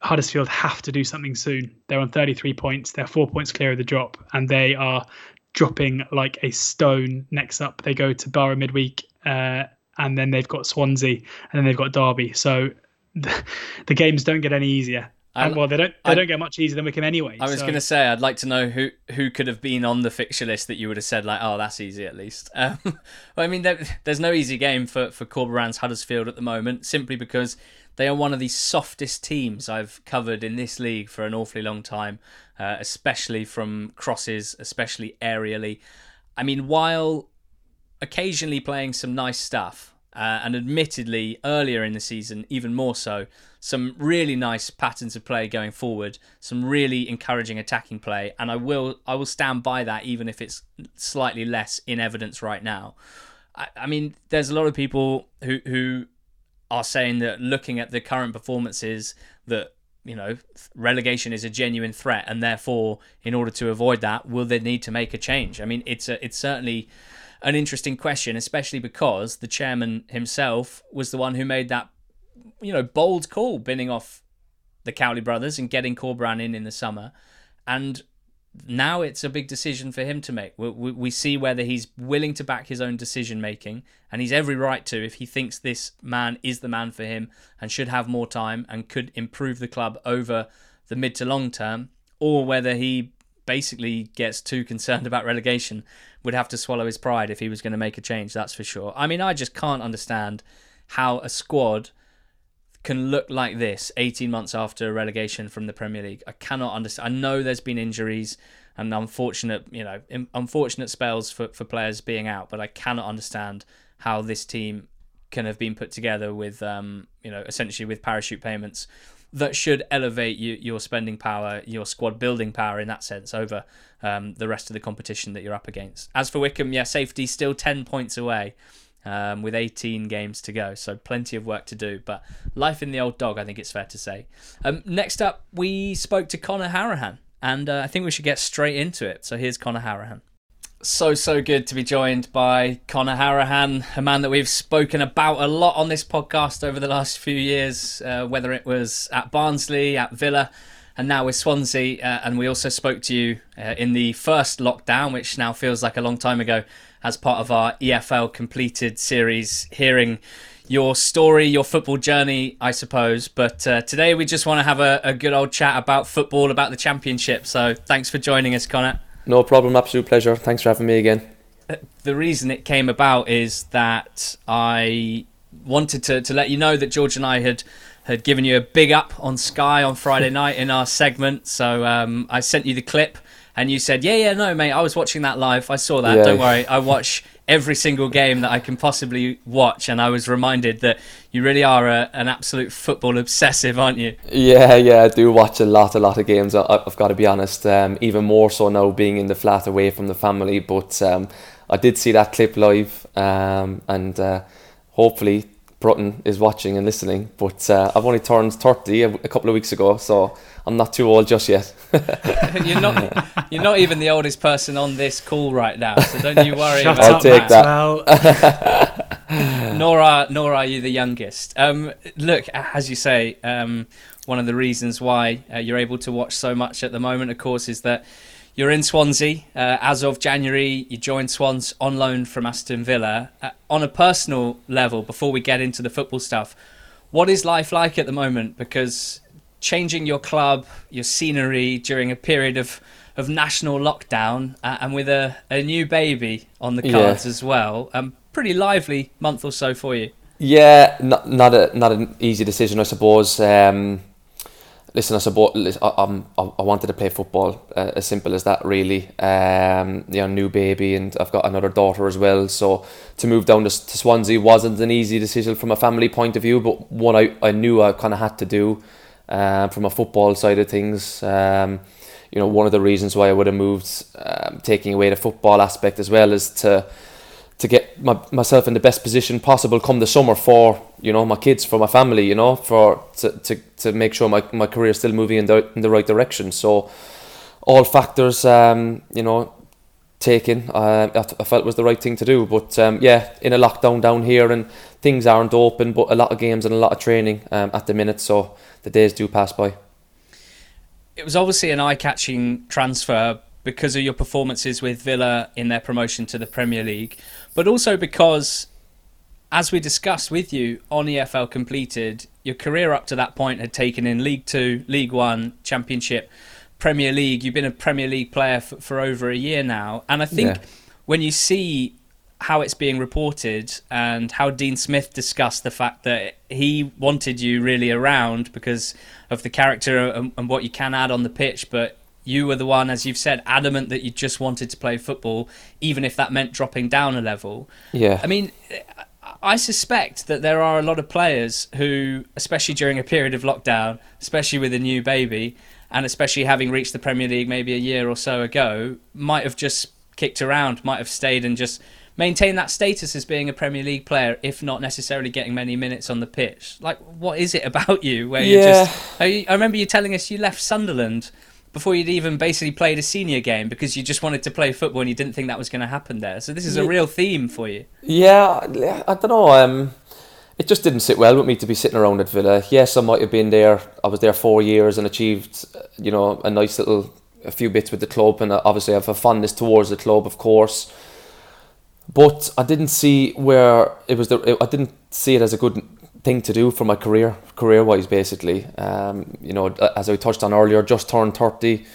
Huddersfield have to do something soon. They're on thirty-three points. They're four points clear of the drop. And they are dropping like a stone. Next up, they go to Barrow midweek. Uh, and then they've got Swansea. And then they've got Derby. So the, the games don't get any easier. And, well, they don't they I, don't get much easier than Wickham anyway. I was so. going to say, I'd like to know who, who could have been on the fixture list that you would have said, like, oh, that's easy at least. Um, well, I mean, there, there's no easy game for, for Corberan's Huddersfield at the moment, simply because they are one of the softest teams I've covered in this league for an awfully long time, uh, especially from crosses, especially aerially. I mean, while occasionally playing some nice stuff, Uh, and admittedly, earlier in the season, even more so, some really nice patterns of play going forward, some really encouraging attacking play, and I will I will stand by that, even if it's slightly less in evidence right now. I, I mean, there's a lot of people who who are saying that looking at the current performances, that, you know, relegation is a genuine threat, and therefore, in order to avoid that, will they need to make a change? I mean, it's a, it's certainly an interesting question, especially because the chairman himself was the one who made that, you know, bold call, binning off the Cowley brothers and getting Corberan in in the summer. And now it's a big decision for him to make. We, we, we see whether he's willing to back his own decision-making, and he's every right to if he thinks this man is the man for him and should have more time and could improve the club over the mid to long term, or whether he basically gets too concerned about relegation, would have to swallow his pride if he was going to make a change, that's for sure. I mean, I just can't understand how a squad can look like this eighteen months after relegation from the Premier League. I cannot understand. I know there's been injuries and unfortunate, you know, unfortunate spells for, for players being out, but I cannot understand how this team can have been put together with, um, you know, essentially with parachute payments that should elevate you, your spending power, your squad building power in that sense over um, the rest of the competition that you're up against. As for Wickham, yeah, safety still ten points away um, with eighteen games to go. So plenty of work to do, but life in the old dog, I think it's fair to say. Um, next up, we spoke to Conor Hourihane, and uh, I think we should get straight into it. So here's Conor Hourihane. So, so good to be joined by Conor Hourihane, a man that we've spoken about a lot on this podcast over the last few years, uh, whether it was at Barnsley, at Villa, and now with Swansea, uh, and we also spoke to you uh, in the first lockdown, which now feels like a long time ago, as part of our E F L completed series, hearing your story, your football journey, I suppose. But uh, today we just want to have a, a good old chat about football, about the Championship. So thanks for joining us, Connor. No problem, absolute pleasure. Thanks for having me again. The reason it came about is that I wanted to, to let you know that George and I had had given you a big up on Sky on Friday night in our segment. So um, I sent you the clip and you said, yeah, yeah, no, mate, I was watching that live. I saw that. Yeah. Don't worry. I watch every single game that I can possibly watch. And I was reminded that you really are a, an absolute football obsessive, aren't you? Yeah, yeah, I do watch a lot, a lot of games. I, I've got to be honest, um, even more so now being in the flat away from the family. But um, I did see that clip live, um, and uh, hopefully Broughton is watching and listening, but uh, I've only turned thirty a couple of weeks ago, so I'm not too old just yet. You're not you're not even the oldest person on this call right now, so don't you worry. Shut about I'll take that. that. nor, are, nor are you the youngest. Um, look, as you say, um, one of the reasons why uh, you're able to watch so much at the moment, of course, is that you're in Swansea. Uh, as of January, you joined Swans on loan from Aston Villa. Uh, on a personal level, before we get into the football stuff, what is life like at the moment? Because changing your club, your scenery during a period of, of national lockdown, uh, and with a, a new baby on the cards yeah. as well, um, pretty lively month or so for you. Yeah, not, not, a, not an easy decision, I suppose. Um... Listen, I suppose I, um, I wanted to play football, uh, as simple as that, really. Um, you know, new baby, and I've got another daughter as well. So to move down to, to Swansea wasn't an easy decision from a family point of view, but one I, I knew I kind of had to do uh, from a football side of things. Um, you know, one of the reasons why I would have moved, um, taking away the football aspect as well, is to to get my, myself in the best position possible come the summer for, you know, my kids, for my family, you know, for to to, to make sure my, my career is still moving in the, in the right direction. So all factors, um, you know, taken, uh, I, I felt was the right thing to do. But um, yeah, in a lockdown down here, and things aren't open, but a lot of games and a lot of training um, at the minute. So the days do pass by. It was obviously an eye-catching transfer because of your performances with Villa in their promotion to the Premier League, but also because, as we discussed with you on E F L Completed, your career up to that point had taken in League Two, League One, Championship, Premier League. You've been a Premier League player for, for over a year now. And I think yeah. when you see how it's being reported and how Dean Smith discussed the fact that he wanted you really around because of the character and, and what you can add on the pitch, but you were the one, as you've said, adamant that you just wanted to play football, even if that meant dropping down a level. Yeah. I mean, I suspect that there are a lot of players who, especially during a period of lockdown, especially with a new baby, and especially having reached the Premier League maybe a year or so ago, might have just kicked around, might have stayed and just maintained that status as being a Premier League player, if not necessarily getting many minutes on the pitch. Like, what is it about you where yeah. you're just... I remember you telling us you left Sunderland before you'd even basically played a senior game because you just wanted to play football and you didn't think that was going to happen there. So this is a real theme for you. Yeah, I don't know. Um, it just didn't sit well with me to be sitting around at Villa. Yes, I might have been there. I was there four years and achieved, you know, a nice little, a few bits with the club. And obviously I have a fondness towards the club, of course. But I didn't see where it was. The, I didn't see it as a good thing to do for my career, career-wise, basically. Um, you know, as I touched on earlier, just turned thirty,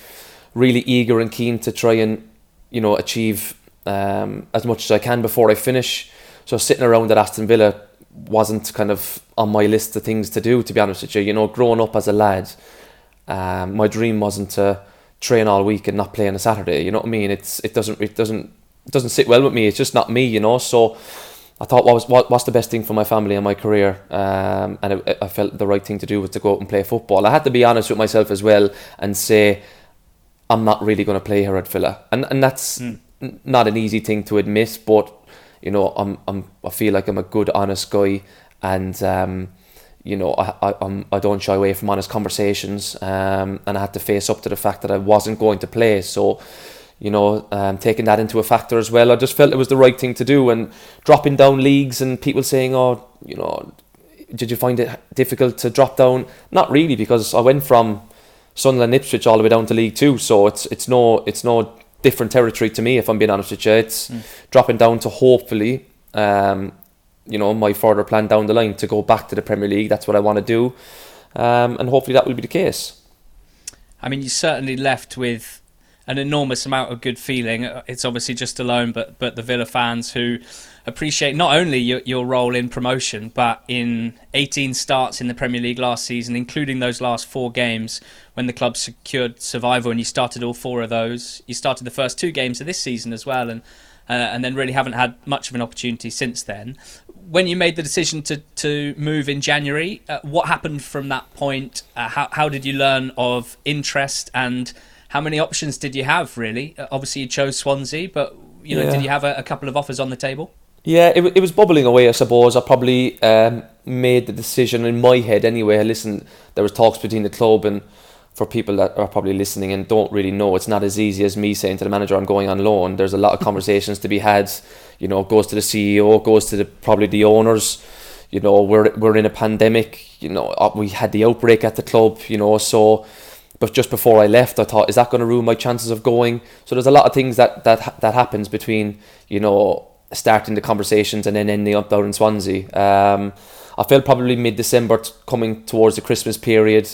really eager and keen to try and, you know, achieve um, as much as I can before I finish. So sitting around at Aston Villa wasn't kind of on my list of things to do, to be honest with you. You know, growing up as a lad, um, my dream wasn't to train all week and not play on a Saturday. You know what I mean? It's it doesn't it doesn't it doesn't sit well with me. It's just not me, you know. So I thought, what was what, what's the best thing for my family and my career? Um, and it, I felt the right thing to do was to go out and play football. I had to be honest with myself as well and say, I'm not really going to play here at Villa, and and that's mm. n- not an easy thing to admit. But you know, I'm I'm I feel like I'm a good, honest guy, and um, you know, I I I'm, I don't shy away from honest conversations. Um, and I had to face up to the fact that I wasn't going to play. So, you know, um, taking that into a factor as well, I just felt it was the right thing to do. And dropping down leagues and people saying, oh, you know, did you find it difficult to drop down? Not really, because I went from Sunderland, Ipswich, all the way down to League Two. So it's it's no it's no different territory to me, if I'm being honest with you. It's mm. dropping down to hopefully, um, you know, my further plan down the line to go back to the Premier League. That's what I want to do, um, and hopefully that will be the case. I mean, you're certainly left with an enormous amount of good feeling. It's obviously just a loan, but but the Villa fans who appreciate not only your, your role in promotion, but in eighteen starts in the Premier League last season, including those last four games when the club secured survival, and you started all four of those. You started the first two games of this season as well, and uh, and then really haven't had much of an opportunity since then. When you made the decision to, to move in January, uh, what happened from that point? Uh, how how did you learn of interest, and how many options did you have, really? Uh, obviously, you chose Swansea, but you know, yeah. did you have a, a couple of offers on the table? Yeah, it it was bubbling away, I suppose. I probably um, made the decision in my head anyway. I listened, there was talks between the club, and for people that are probably listening and don't really know, it's not as easy as me saying to the manager, I'm going on loan. There's a lot of conversations to be had. You know, it goes to the C E O, goes to the, probably the owners. You know, we're we're in a pandemic. You know, we had the outbreak at the club, you know, so... But just before I left, I thought, is that going to ruin my chances of going? So there's a lot of things that that that happens between, you know, starting the conversations and then ending up down in Swansea. Um, I felt probably mid-December, t- coming towards the Christmas period,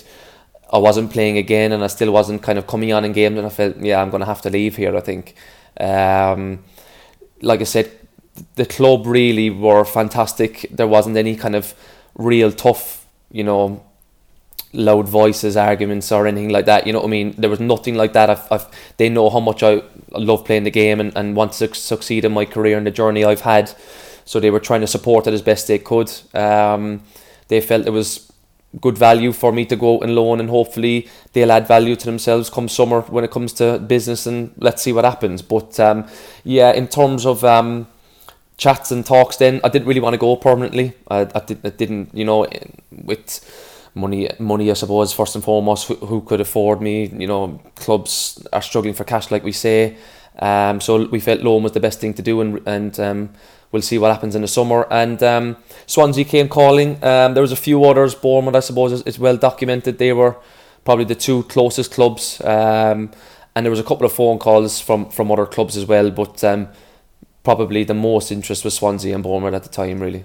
I wasn't playing again, and I still wasn't kind of coming on in games, and I felt, yeah, I'm going to have to leave here, I think. Um, like I said, the club really were fantastic. There wasn't any kind of real tough, you know, loud voices, arguments or anything like that, you know what I mean? There was nothing like that. I've, I've, they know how much I love playing the game and, and want to succeed in my career and the journey I've had, so they were trying to support it as best they could. Um, they felt it was good value for me to go out and loan, and hopefully they'll add value to themselves come summer when it comes to business, and let's see what happens. But um, yeah, in terms of um, chats and talks then, I didn't really want to go permanently. I, I, did, I didn't, you know, with... Money, money. I suppose, first and foremost, who, who could afford me? You know, clubs are struggling for cash, like we say. Um, so we felt loan was the best thing to do, and and um, we'll see what happens in the summer. And um, Swansea came calling. Um, there was a few others. Bournemouth, I suppose, is, is well documented. They were probably the two closest clubs. Um, and there was a couple of phone calls from, from other clubs as well. But um, probably the most interest was Swansea and Bournemouth at the time, really.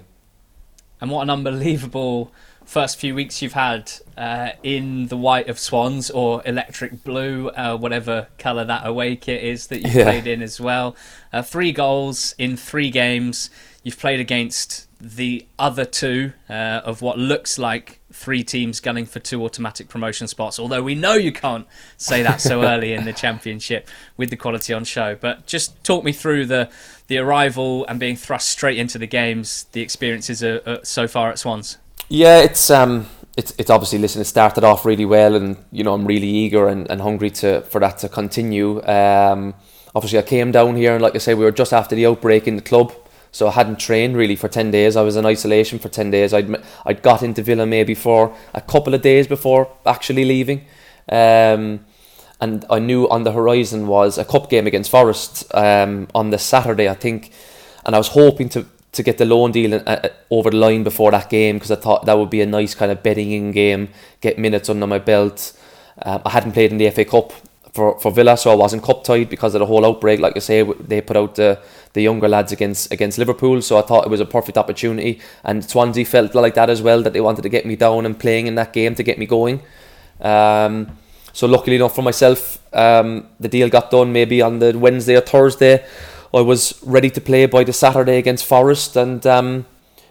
And what an unbelievable first few weeks you've had uh, in the white of Swans, or electric blue, uh, whatever colour that away kit is that you've yeah. played in as well. Uh, three goals in three games. You've played against the other two uh, of what looks like three teams gunning for two automatic promotion spots, although we know you can't say that so early in the championship with the quality on show. But just talk me through the, the arrival and being thrust straight into the games, the experiences uh, uh, so far at Swans. Yeah, it's um, it's it's obviously, listen, it started off really well, and you know, I'm really eager and, and hungry to for that to continue. Um, obviously I came down here, and like I say, we were just after the outbreak in the club, so I hadn't trained really for ten days. I was in isolation for ten days. I'd I'd got into Villa maybe for a couple of days before actually leaving, um, and I knew on the horizon was a cup game against Forest um, on the Saturday, I think, and I was hoping to. to get the loan deal over the line before that game, because I thought that would be a nice kind of betting in game, get minutes under my belt. Um, I hadn't played in the F A Cup for, for Villa, so I wasn't cup tied because of the whole outbreak. Like I say, they put out the, the younger lads against against Liverpool, so I thought it was a perfect opportunity. And Swansea felt like that as well, that they wanted to get me down and playing in that game to get me going. Um, so luckily enough for myself, um, the deal got done maybe on the Wednesday or Thursday. I was ready to play by the Saturday against Forest, and um,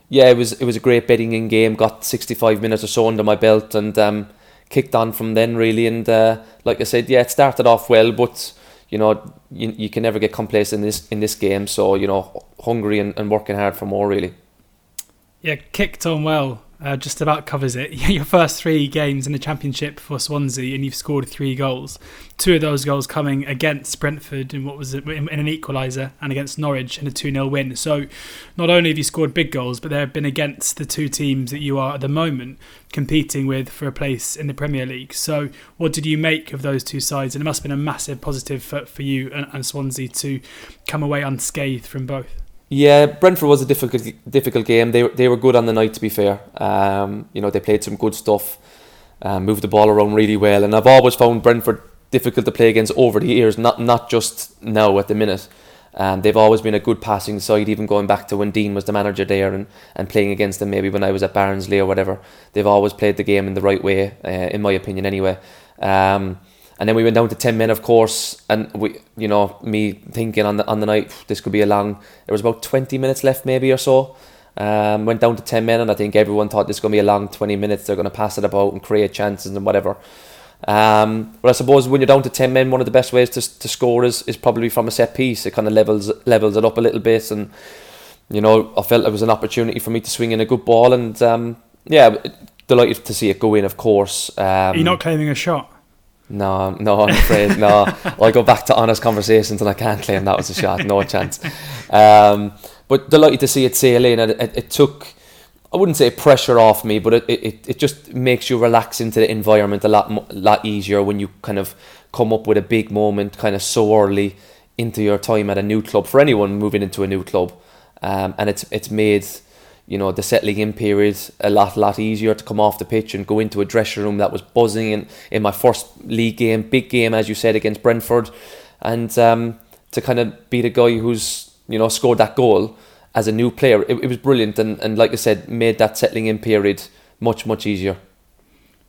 yeah, it was it was a great betting in game. Got sixty-five minutes or so under my belt, and um, kicked on from then really. And uh, like I said, yeah, it started off well, but you know, you, you can never get complacent in this in this game. So you know, hungry and, and working hard for more really. Yeah, kicked on well. Uh, just about covers it. Your first three games in the championship for Swansea, and you've scored three goals. Two of those goals coming against Brentford in what was it, in an equaliser, and against Norwich in a two nil win. So, not only have you scored big goals, but they have been against the two teams that you are at the moment competing with for a place in the Premier League. So, what did you make of those two sides? And it must have been a massive positive for, for you and, and Swansea to come away unscathed from both. Yeah, Brentford was a difficult difficult game. They they were good on the night, to be fair. Um, you know, they played some good stuff. uh, move the ball around really well. And I've always found Brentford difficult to play against over the years, not not just now at the minute. Um, they've always been a good passing side, even going back to when Dean was the manager there and, and playing against them maybe when I was at Barnsley or whatever. They've always played the game in the right way, uh, in my opinion anyway. Um, and then we went down to ten men, of course, and we, you know, me thinking on the on the night, this could be a long... There was about twenty minutes left maybe or so. Um, went down to ten men and I think everyone thought this is going to be a long twenty minutes. They're going to pass it about and create chances and whatever. Um, but I suppose when you're down to ten men, one of the best ways to to score is, is probably from a set piece. It kind of levels levels it up a little bit, and you know, I felt it was an opportunity for me to swing in a good ball, and um, yeah, delighted to see it go in. Of course, um, are you not claiming a shot? No, no, I'm afraid no. I go back to honest conversations, and I can't claim that was a shot. No chance. Um, but delighted to see it sail in. It, it, it took. I wouldn't say pressure off me, but it, it, it just makes you relax into the environment a lot lot easier when you kind of come up with a big moment kind of so early into your time at a new club, for anyone moving into a new club. Um, and it's it's made, you know, the settling in period a lot lot easier to come off the pitch and go into a dressing room that was buzzing in, in my first league game, big game, as you said, against Brentford. And um, to kind of be the guy who's, you know, scored that goal as a new player, it, it was brilliant, and, and like I said, made that settling in period much, much easier.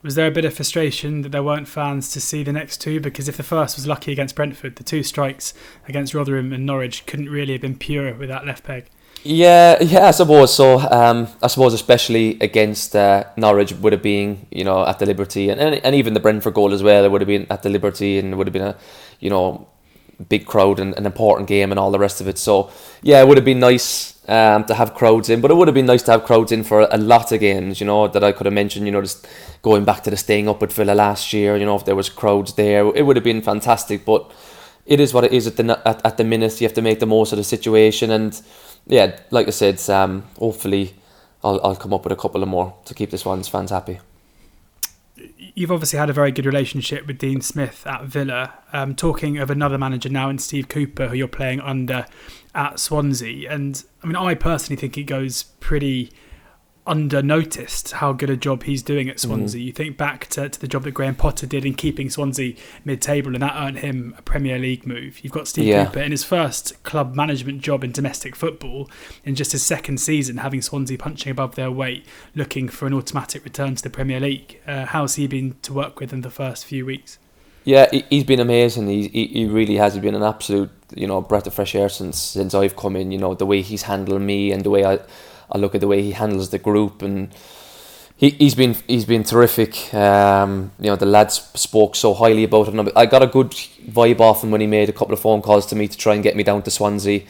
Was there a bit of frustration that there weren't fans to see the next two? Because if the first was lucky against Brentford, the two strikes against Rotherham and Norwich couldn't really have been pure with that left peg. Yeah, yeah, I suppose so. Um, I suppose especially against uh, Norwich, would have been, you know, at the Liberty, and, and and even the Brentford goal as well, it would have been at the Liberty, and it would have been a, you know, big crowd and an important game and all the rest of it. So yeah, it would have been nice um, to have crowds in, but it would have been nice to have crowds in for a lot of games, you know, that I could have mentioned, you know, just going back to the staying up at Villa last year, you know, if there was crowds there, it would have been fantastic. But it is what it is at the at, at the minute. You have to make the most of the situation, and yeah, like I said, um, hopefully I'll, I'll come up with a couple of more to keep the Swans fans happy. You've obviously had a very good relationship with Dean Smith at Villa. Um, talking of another manager now, in Steve Cooper, who you're playing under at Swansea. And I mean, I personally think it goes pretty under-noticed how good a job he's doing at Swansea. Mm. You think back to, to the job that Graham Potter did in keeping Swansea mid-table, and that earned him a Premier League move. You've got Steve yeah. Cooper in his first club management job in domestic football, in just his second season, having Swansea punching above their weight, looking for an automatic return to the Premier League. Uh, how's he been to work with in the first few weeks? Yeah, he's been amazing. He he really has. He's been an absolute, you know, breath of fresh air since since I've come in. You know, the way he's handled me and the way I. I look at the way he handles the group, and he, he's been he's been terrific. Um, you know, the lads spoke so highly about him. I got a good vibe off him when he made a couple of phone calls to me to try and get me down to Swansea.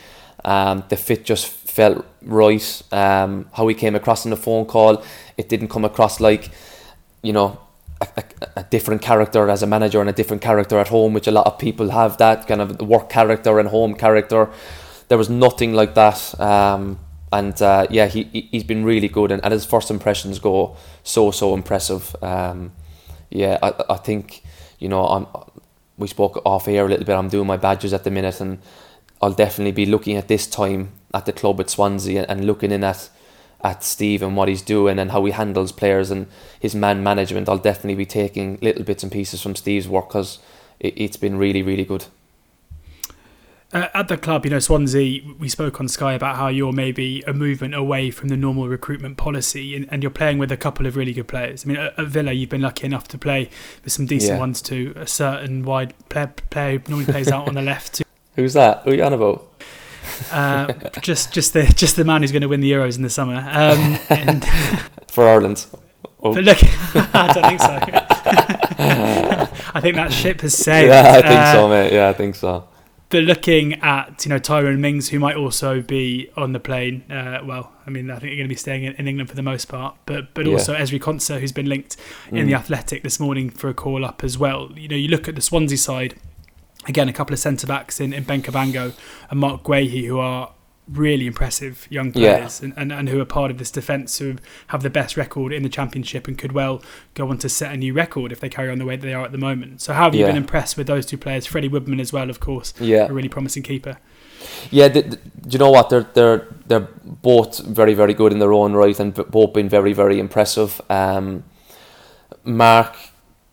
Um, the fit just felt right. Um, how he came across in the phone call, it didn't come across like, you know, a, a, a different character as a manager and a different character at home, which a lot of people have, that kind of work character and home character. There was nothing like that. Um, And uh, yeah, he he's been really good, and, and his first impressions go so so impressive. Um, yeah, I I think, you know, I'm we spoke off air a little bit. I'm doing my badges at the minute, and I'll definitely be looking at this time at the club at Swansea and, and looking in at at Steve and what he's doing and how he handles players and his man management. I'll definitely be taking little bits and pieces from Steve's work, because it, it's been really really good. Uh, at the club, you know, Swansea, we spoke on Sky about how you're maybe a movement away from the normal recruitment policy, and, and you're playing with a couple of really good players. I mean, at, at Villa, you've been lucky enough to play with some decent yeah. ones too. A certain wide player, player who normally plays out on the left. Too. Who's that? Who are you on about? uh, just, just, the, just the man who's going to win the Euros in the summer. Um, and For Ireland. Oh. But look, I don't think so. I think that ship has sailed. Yeah, I think uh, so, mate. Yeah, I think so. But looking at, you know, Tyrone Mings, who might also be on the plane. Uh, well, I mean, I think they're going to be staying in, in England for the most part. But but yeah. also Ezri Konsa, who's been linked mm. in The Athletic this morning for a call-up as well. You know, you look at the Swansea side, again, a couple of centre-backs in, in Bencabango and Mark Guehi, who are really impressive young players yeah. and, and, and who are part of this defence, who have the best record in the Championship and could well go on to set a new record if they carry on the way that they are at the moment. So how have you yeah. been impressed with those two players? Freddie Woodman as well, of course, yeah. a really promising keeper. Yeah, the, the, you know what? They're, they're, they're both very, very good in their own right, and both been very, very impressive. Um, Mark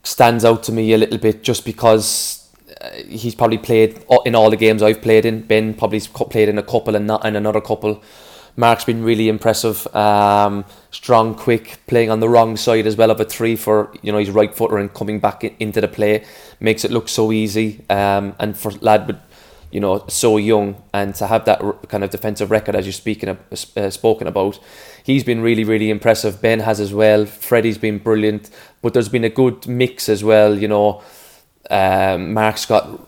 stands out to me a little bit just because he's probably played in all the games I've played in. Ben probably played in a couple and not in another couple. Mark's been really impressive, um, strong, quick, playing on the wrong side as well of a three for, you know, his right footer and coming back in, into the play, makes it look so easy. Um, and for lad with, you know, so young and to have that kind of defensive record as you're speaking of, uh, spoken about, he's been really, really impressive. Ben has as well. Freddie's been brilliant, but there's been a good mix as well. You know, um, Mark's got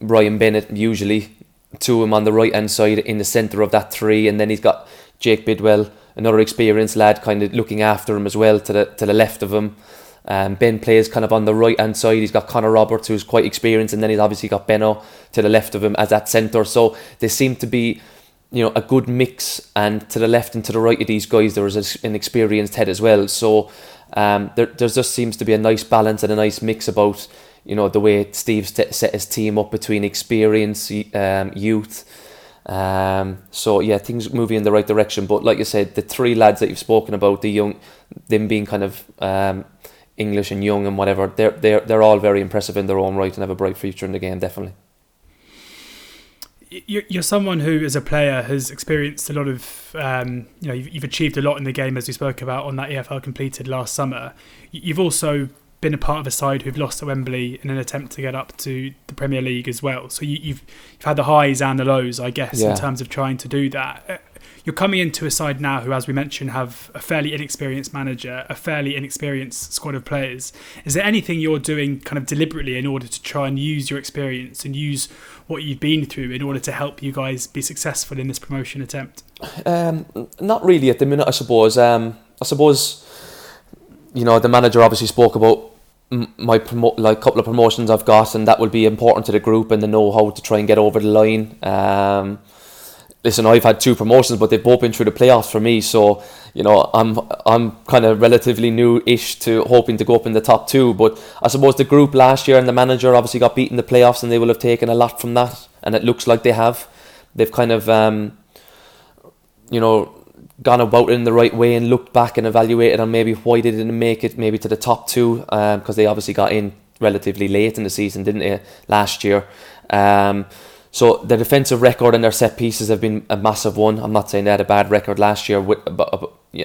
Ryan Bennett usually to him on the right hand side in the centre of that three, and then he's got Jake Bidwell, another experienced lad, kind of looking after him as well to the to the left of him. Um, Ben plays kind of on the right hand side. He's got Conor Roberts, who's quite experienced, and then he's obviously got Benno to the left of him as that centre. So they seem to be, you know, a good mix, and to the left and to the right of these guys there is an experienced head as well. So um, there there just seems to be a nice balance and a nice mix about, you know, the way Steve's t- set his team up between experience, um, youth. Um, so, yeah, things moving in the right direction. But like I said, the three lads that you've spoken about, the young, them being kind of um, English and young and whatever, they're, they're, they're all very impressive in their own right and have a bright future in the game, definitely. You're someone who, as a player, has experienced a lot of, um, you know, you've achieved a lot in the game, as we spoke about on that E F L completed last summer. You've also been a part of a side who've lost at Wembley in an attempt to get up to the Premier League as well. So you, you've you've had the highs and the lows, I guess, yeah, in terms of trying to do that. You're coming into a side now who, as we mentioned, have a fairly inexperienced manager, a fairly inexperienced squad of players. Is there anything you're doing kind of deliberately in order to try and use your experience and use what you've been through in order to help you guys be successful in this promotion attempt? Um, not really at the minute, I suppose. Um, I suppose... You know, the manager obviously spoke about my promo- like couple of promotions I've got, and that will be important to the group and the know-how to try and get over the line. Um, listen, I've had two promotions, but they've both been through the playoffs for me. So, you know, I'm I'm kind of relatively new-ish to hoping to go up in the top two. But I suppose the group last year and the manager obviously got beaten in the playoffs, and they will have taken a lot from that. And it looks like they have. They've kind of, um, you know, gone about it in the right way and looked back and evaluated on maybe why they didn't make it maybe to the top two, um, because they obviously got in relatively late in the season, didn't they, last year. Um, so their defensive record and their set pieces have been a massive one. I'm not saying they had a bad record last year with,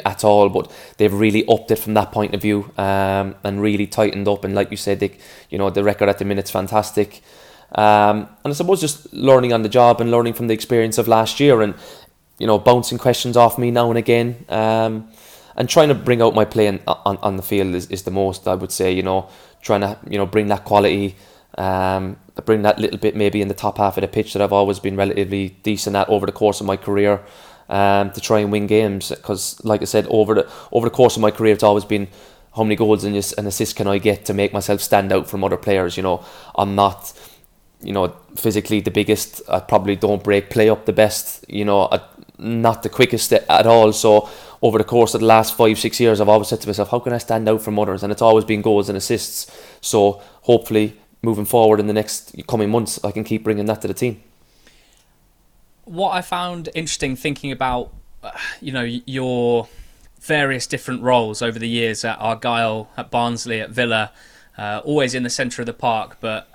at all, but they've really upped it from that point of view, um, and really tightened up. And like you said, they, you know, the record at the minute's fantastic. Um, and I suppose just learning on the job and learning from the experience of last year and, you know, bouncing questions off me now and again, um, and trying to bring out my play on, on, on the field is, is the most, I would say, you know, trying to, you know, bring that quality, um, bring that little bit maybe in the top half of the pitch that I've always been relatively decent at over the course of my career, um, to try and win games. Because like I said, over the over the course of my career, it's always been how many goals and, and assists can I get to make myself stand out from other players. You know, I'm not, you know, physically the biggest. I probably don't break play up the best, you know, I, not the quickest at all. So over the course of the last five, six years, I've always said to myself, how can I stand out from others? And it's always been goals and assists. So hopefully moving forward in the next coming months, I can keep bringing that to the team. What I found interesting thinking about, you know, your various different roles over the years at Argyle, at Barnsley, at Villa, uh, always in the centre of the park, but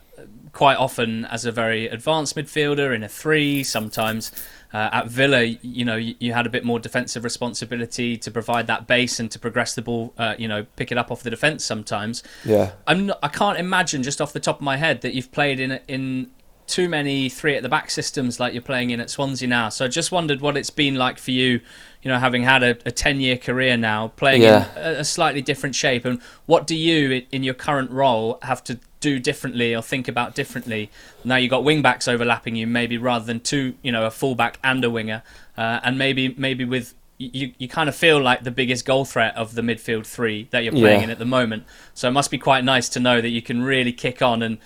quite often as a very advanced midfielder in a three, sometimes uh, at Villa, you know, you, you had a bit more defensive responsibility to provide that base and to progress the ball, uh, you know, pick it up off the defence sometimes. Yeah, I'm not, I can't imagine just off the top of my head that you've played in in too many three at the back systems like you're playing in at Swansea now. So I just wondered what it's been like for you, you know, having had a, a ten year career now, playing yeah. in a, a slightly different shape, and what do you in your current role have to do differently or think about differently now you've got wing backs overlapping you, maybe rather than two, you know, a full back and a winger, uh, and maybe maybe with you you kind of feel like the biggest goal threat of the midfield three that you're playing yeah. in at the moment. So it must be quite nice to know that you can really kick on and,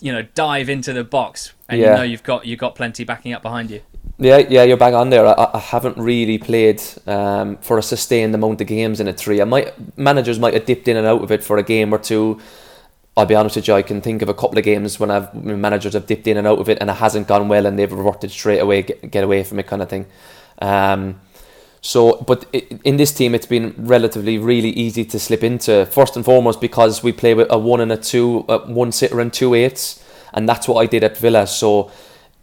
you know, dive into the box and yeah. you know you've got you've got plenty backing up behind you. Yeah, yeah, you're bang on there. I, I haven't really played um, for a sustained amount of games in a three. I might managers might have dipped in and out of it for a game or two. I'll be honest with you, I can think of a couple of games when I've when managers have dipped in and out of it and it hasn't gone well and they've reverted straight away, get, get away from it kind of thing. Um, So, but in this team, it's been relatively really easy to slip into. First and foremost, because we play with a one and a two, a one sitter and two eights, and that's what I did at Villa. So, yeah.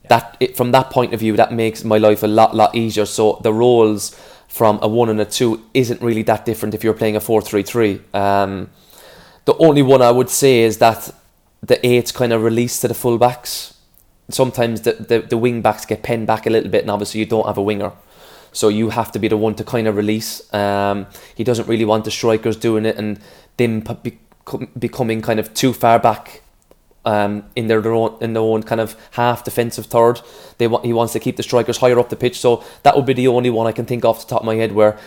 that it, from that point of view, that makes my life a lot, lot easier. So the roles from a one and a two isn't really that different if you're playing a four three three. Um, the only one I would say is that the eights kind of release to the full backs. Sometimes the the, the wing backs get penned back a little bit, and obviously you don't have a winger. So you have to be the one to kind of release. Um, he doesn't really want the strikers doing it and them be- becoming kind of too far back um, in their own in their own kind of half defensive third. They want he wants to keep the strikers higher up the pitch. So that would be the only one I can think off the top of my head where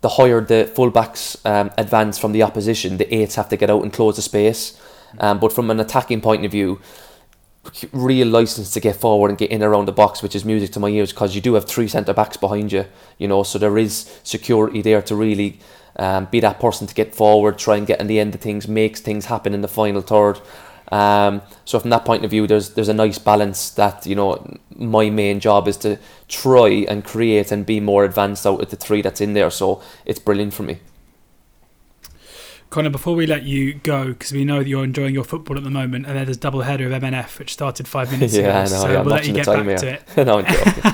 the higher the fullbacks um, advance from the opposition, the eights have to get out and close the space. Um, but from an attacking point of view, real license to get forward and get in around the box, which is music to my ears, because you do have three centre backs behind you, you know, so there is security there to really um, be that person to get forward, try and get in the end of things, makes things happen in the final third. Um, so from that point of view, there's there's a nice balance that, you know, my main job is to try and create and be more advanced out of the three that's in there. So it's brilliant for me. Conor, before we let you go, because we know that you're enjoying your football at the moment, and there's a double header of M N F, which started five minutes ago, yeah, no, so yeah, we'll let you get back here. to it. No, I'm joking.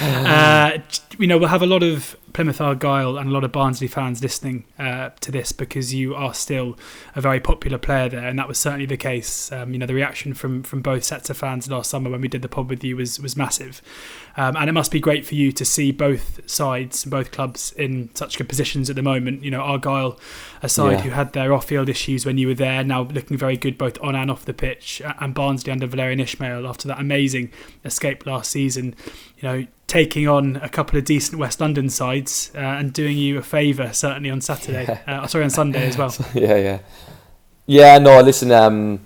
uh, you know, we'll have a lot of Plymouth Argyle and a lot of Barnsley fans listening uh, to this, because you are still a very popular player there, and that was certainly the case. Um, you know, the reaction from from both sets of fans last summer when we did the pod with you was was massive, um, and it must be great for you to see both sides, both clubs in such good positions at the moment. You know, Argyle aside, Yeah. who had their off-field issues when you were there, now looking very good both on and off the pitch, and Barnsley under Valérien Ismaël after that amazing escape last season, you know, taking on a couple of decent West London sides uh, and doing you a favour, certainly on Saturday, yeah. uh, sorry, on Sunday as well. yeah, yeah. Yeah, no, listen, um,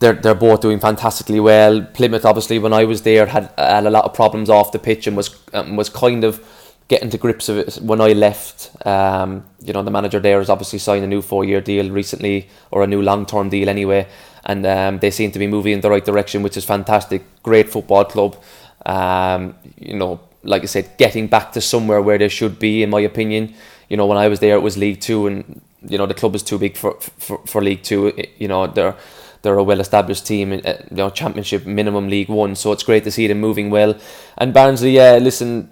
they're, they're both doing fantastically well. Plymouth, obviously, when I was there, had, had a lot of problems off the pitch and was um, was kind of getting to grips of it when I left. Um, you know, the manager there has obviously signed a new four-year deal recently, or a new long-term deal anyway, and um, they seem to be moving in the right direction, which is fantastic. Great football club. Um, you know, like I said, getting back to somewhere where they should be, in my opinion. You know, when I was there, it was League Two, and you know the club is too big for for, for League Two. It, you know, they're they're a well-established team, in, uh, you know, Championship minimum, League One. So it's great to see them moving well. And Barnsley, yeah, listen.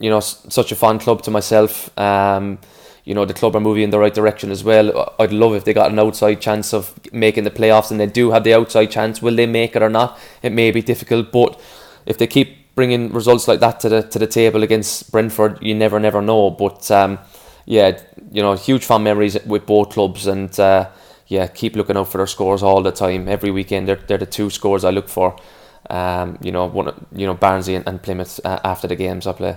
You know, such a fun club to myself. Um, you know, the club are moving in the right direction as well. I'd love if they got an outside chance of making the playoffs, and they do have the outside chance. Will they make it or not? It may be difficult, but if they keep bringing results like that to the to the table against Brentford, you never, never know. But um, yeah, you know, huge fan memories with both clubs, and uh, yeah, keep looking out for their scores all the time. Every weekend, they're they're the two scores I look for. Um, you know, one, you know, Barnsley and, and Plymouth uh, after the games I play.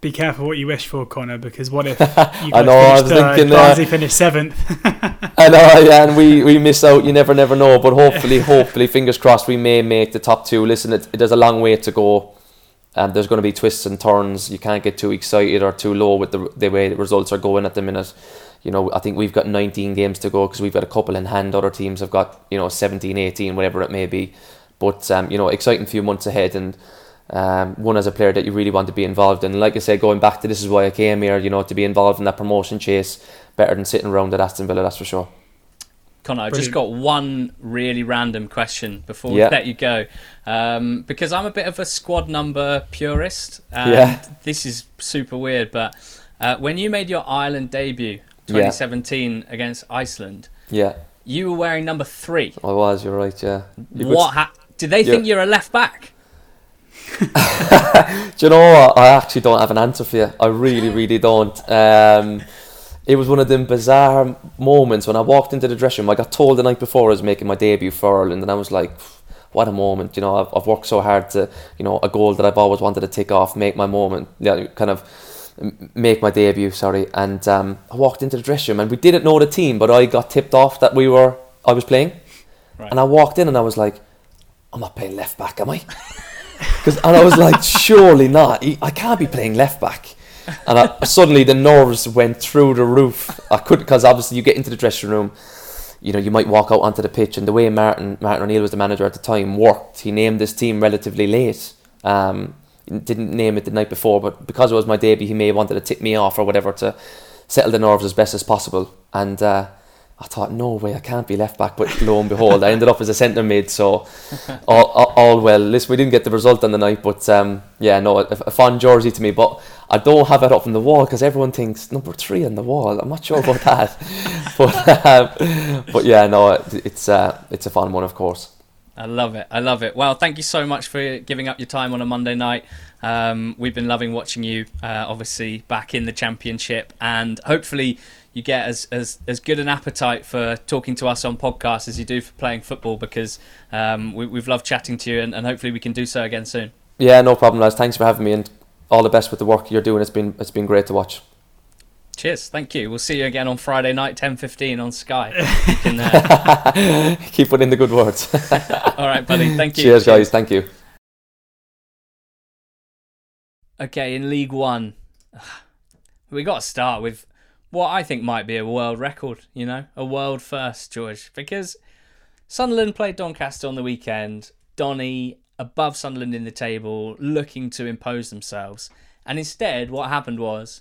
Be careful what you wish for, Conor, because what if you I know, I was third, thinking, Barnsley uh, finished seventh? I know, yeah, and we, we miss out. You never, never know. But hopefully, hopefully, fingers crossed, we may make the top two. Listen, it, it, there's a long way to go, and there's going to be twists and turns. You can't get too excited or too low with the, the way the results are going at the minute. You know, I think we've got nineteen games to go because we've got a couple in hand. Other teams have got, you know, seventeen, eighteen, whatever it may be. But, um, you know, exciting few months ahead, and Um, one as a player that you really want to be involved in. Like I said, going back to this is why I came here, you know, to be involved in that promotion chase, better than sitting around at Aston Villa, that's for sure. Conor, I've just got one really random question before we yeah. let you go, um, because I'm a bit of a squad number purist, and yeah. this is super weird, but uh, when you made your Ireland debut twenty seventeen yeah. against Iceland, yeah, you were wearing number three. I was, you're right, yeah. You what? Ha- Did they think you're a left back? Do you know what? I actually don't have an answer for you. I really, really don't. Um, it was one of them bizarre moments when I walked into the dressing room. I got told the night before I was making my debut for Ireland, and I was like, what a moment. You know, I've, I've worked so hard to, you know, a goal that I've always wanted to tick off, make my moment, you know, kind of make my debut, sorry. And um, I walked into the dressing room, and we didn't know the team, but I got tipped off that we were, I was playing. Right. And I walked in and I was like, I'm not playing left back, am I? Cause, and I was like, surely not. I can't be playing left back. And I, suddenly the nerves went through the roof. I couldn't, because obviously you get into the dressing room, you know, you might walk out onto the pitch. And the way Martin Martin O'Neill was the manager at the time worked, he named this team relatively late. Um, didn't name it the night before, but because it was my debut, he may have wanted to tip me off or whatever to settle the nerves as best as possible. And uh, I thought, no way, I can't be left back. But lo and behold, I ended up as a centre mid. So all, all, all well. Listen, we didn't get the result on the night, but um, yeah, no, a, a fond jersey to me. But I don't have it up on the wall because everyone thinks number three on the wall. I'm not sure about that, but um, but yeah, no, it, it's uh, it's a fun one, of course. I love it. I love it. Well, thank you so much for giving up your time on a Monday night. Um, we've been loving watching you, uh, obviously, back in the Championship. And hopefully you get as, as, as good an appetite for talking to us on podcasts as you do for playing football, because um, we, we've loved chatting to you, and, and hopefully we can do so again soon. Yeah, no problem, lads. Thanks for having me, and all the best with the work you're doing. It's been it's been great to watch. Cheers, thank you. We'll see you again on Friday night, ten fifteen on Sky. Can, uh... Keep putting in the good words. All right, buddy, thank you. Cheers, Cheers, guys, thank you. Okay, in League One, we got to start with what I think might be a world record, you know, a world first, George, because Sunderland played Doncaster on the weekend. Donny, above Sunderland in the table, looking to impose themselves. And instead, what happened was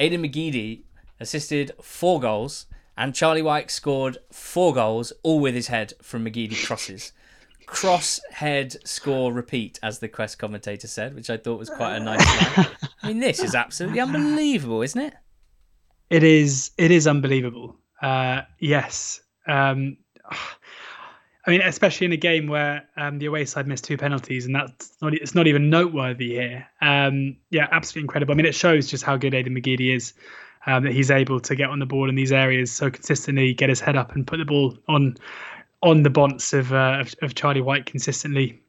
Aidan McGeady assisted four goals and Charlie Wyke scored four goals, all with his head from McGeady crosses. Cross, head, score, repeat, as the Quest commentator said, which I thought was quite a nice line. I mean, this is absolutely unbelievable, isn't it? It is. It is unbelievable. Uh, yes. Um, I mean, especially in a game where um, the away side missed two penalties, and that's not, it's not even noteworthy here. Um, yeah, absolutely incredible. I mean, it shows just how good Aidan McGeady is, um, that he's able to get on the ball in these areas so consistently, get his head up and put the ball on on the bonce of uh, of, of Charlie Wyke consistently.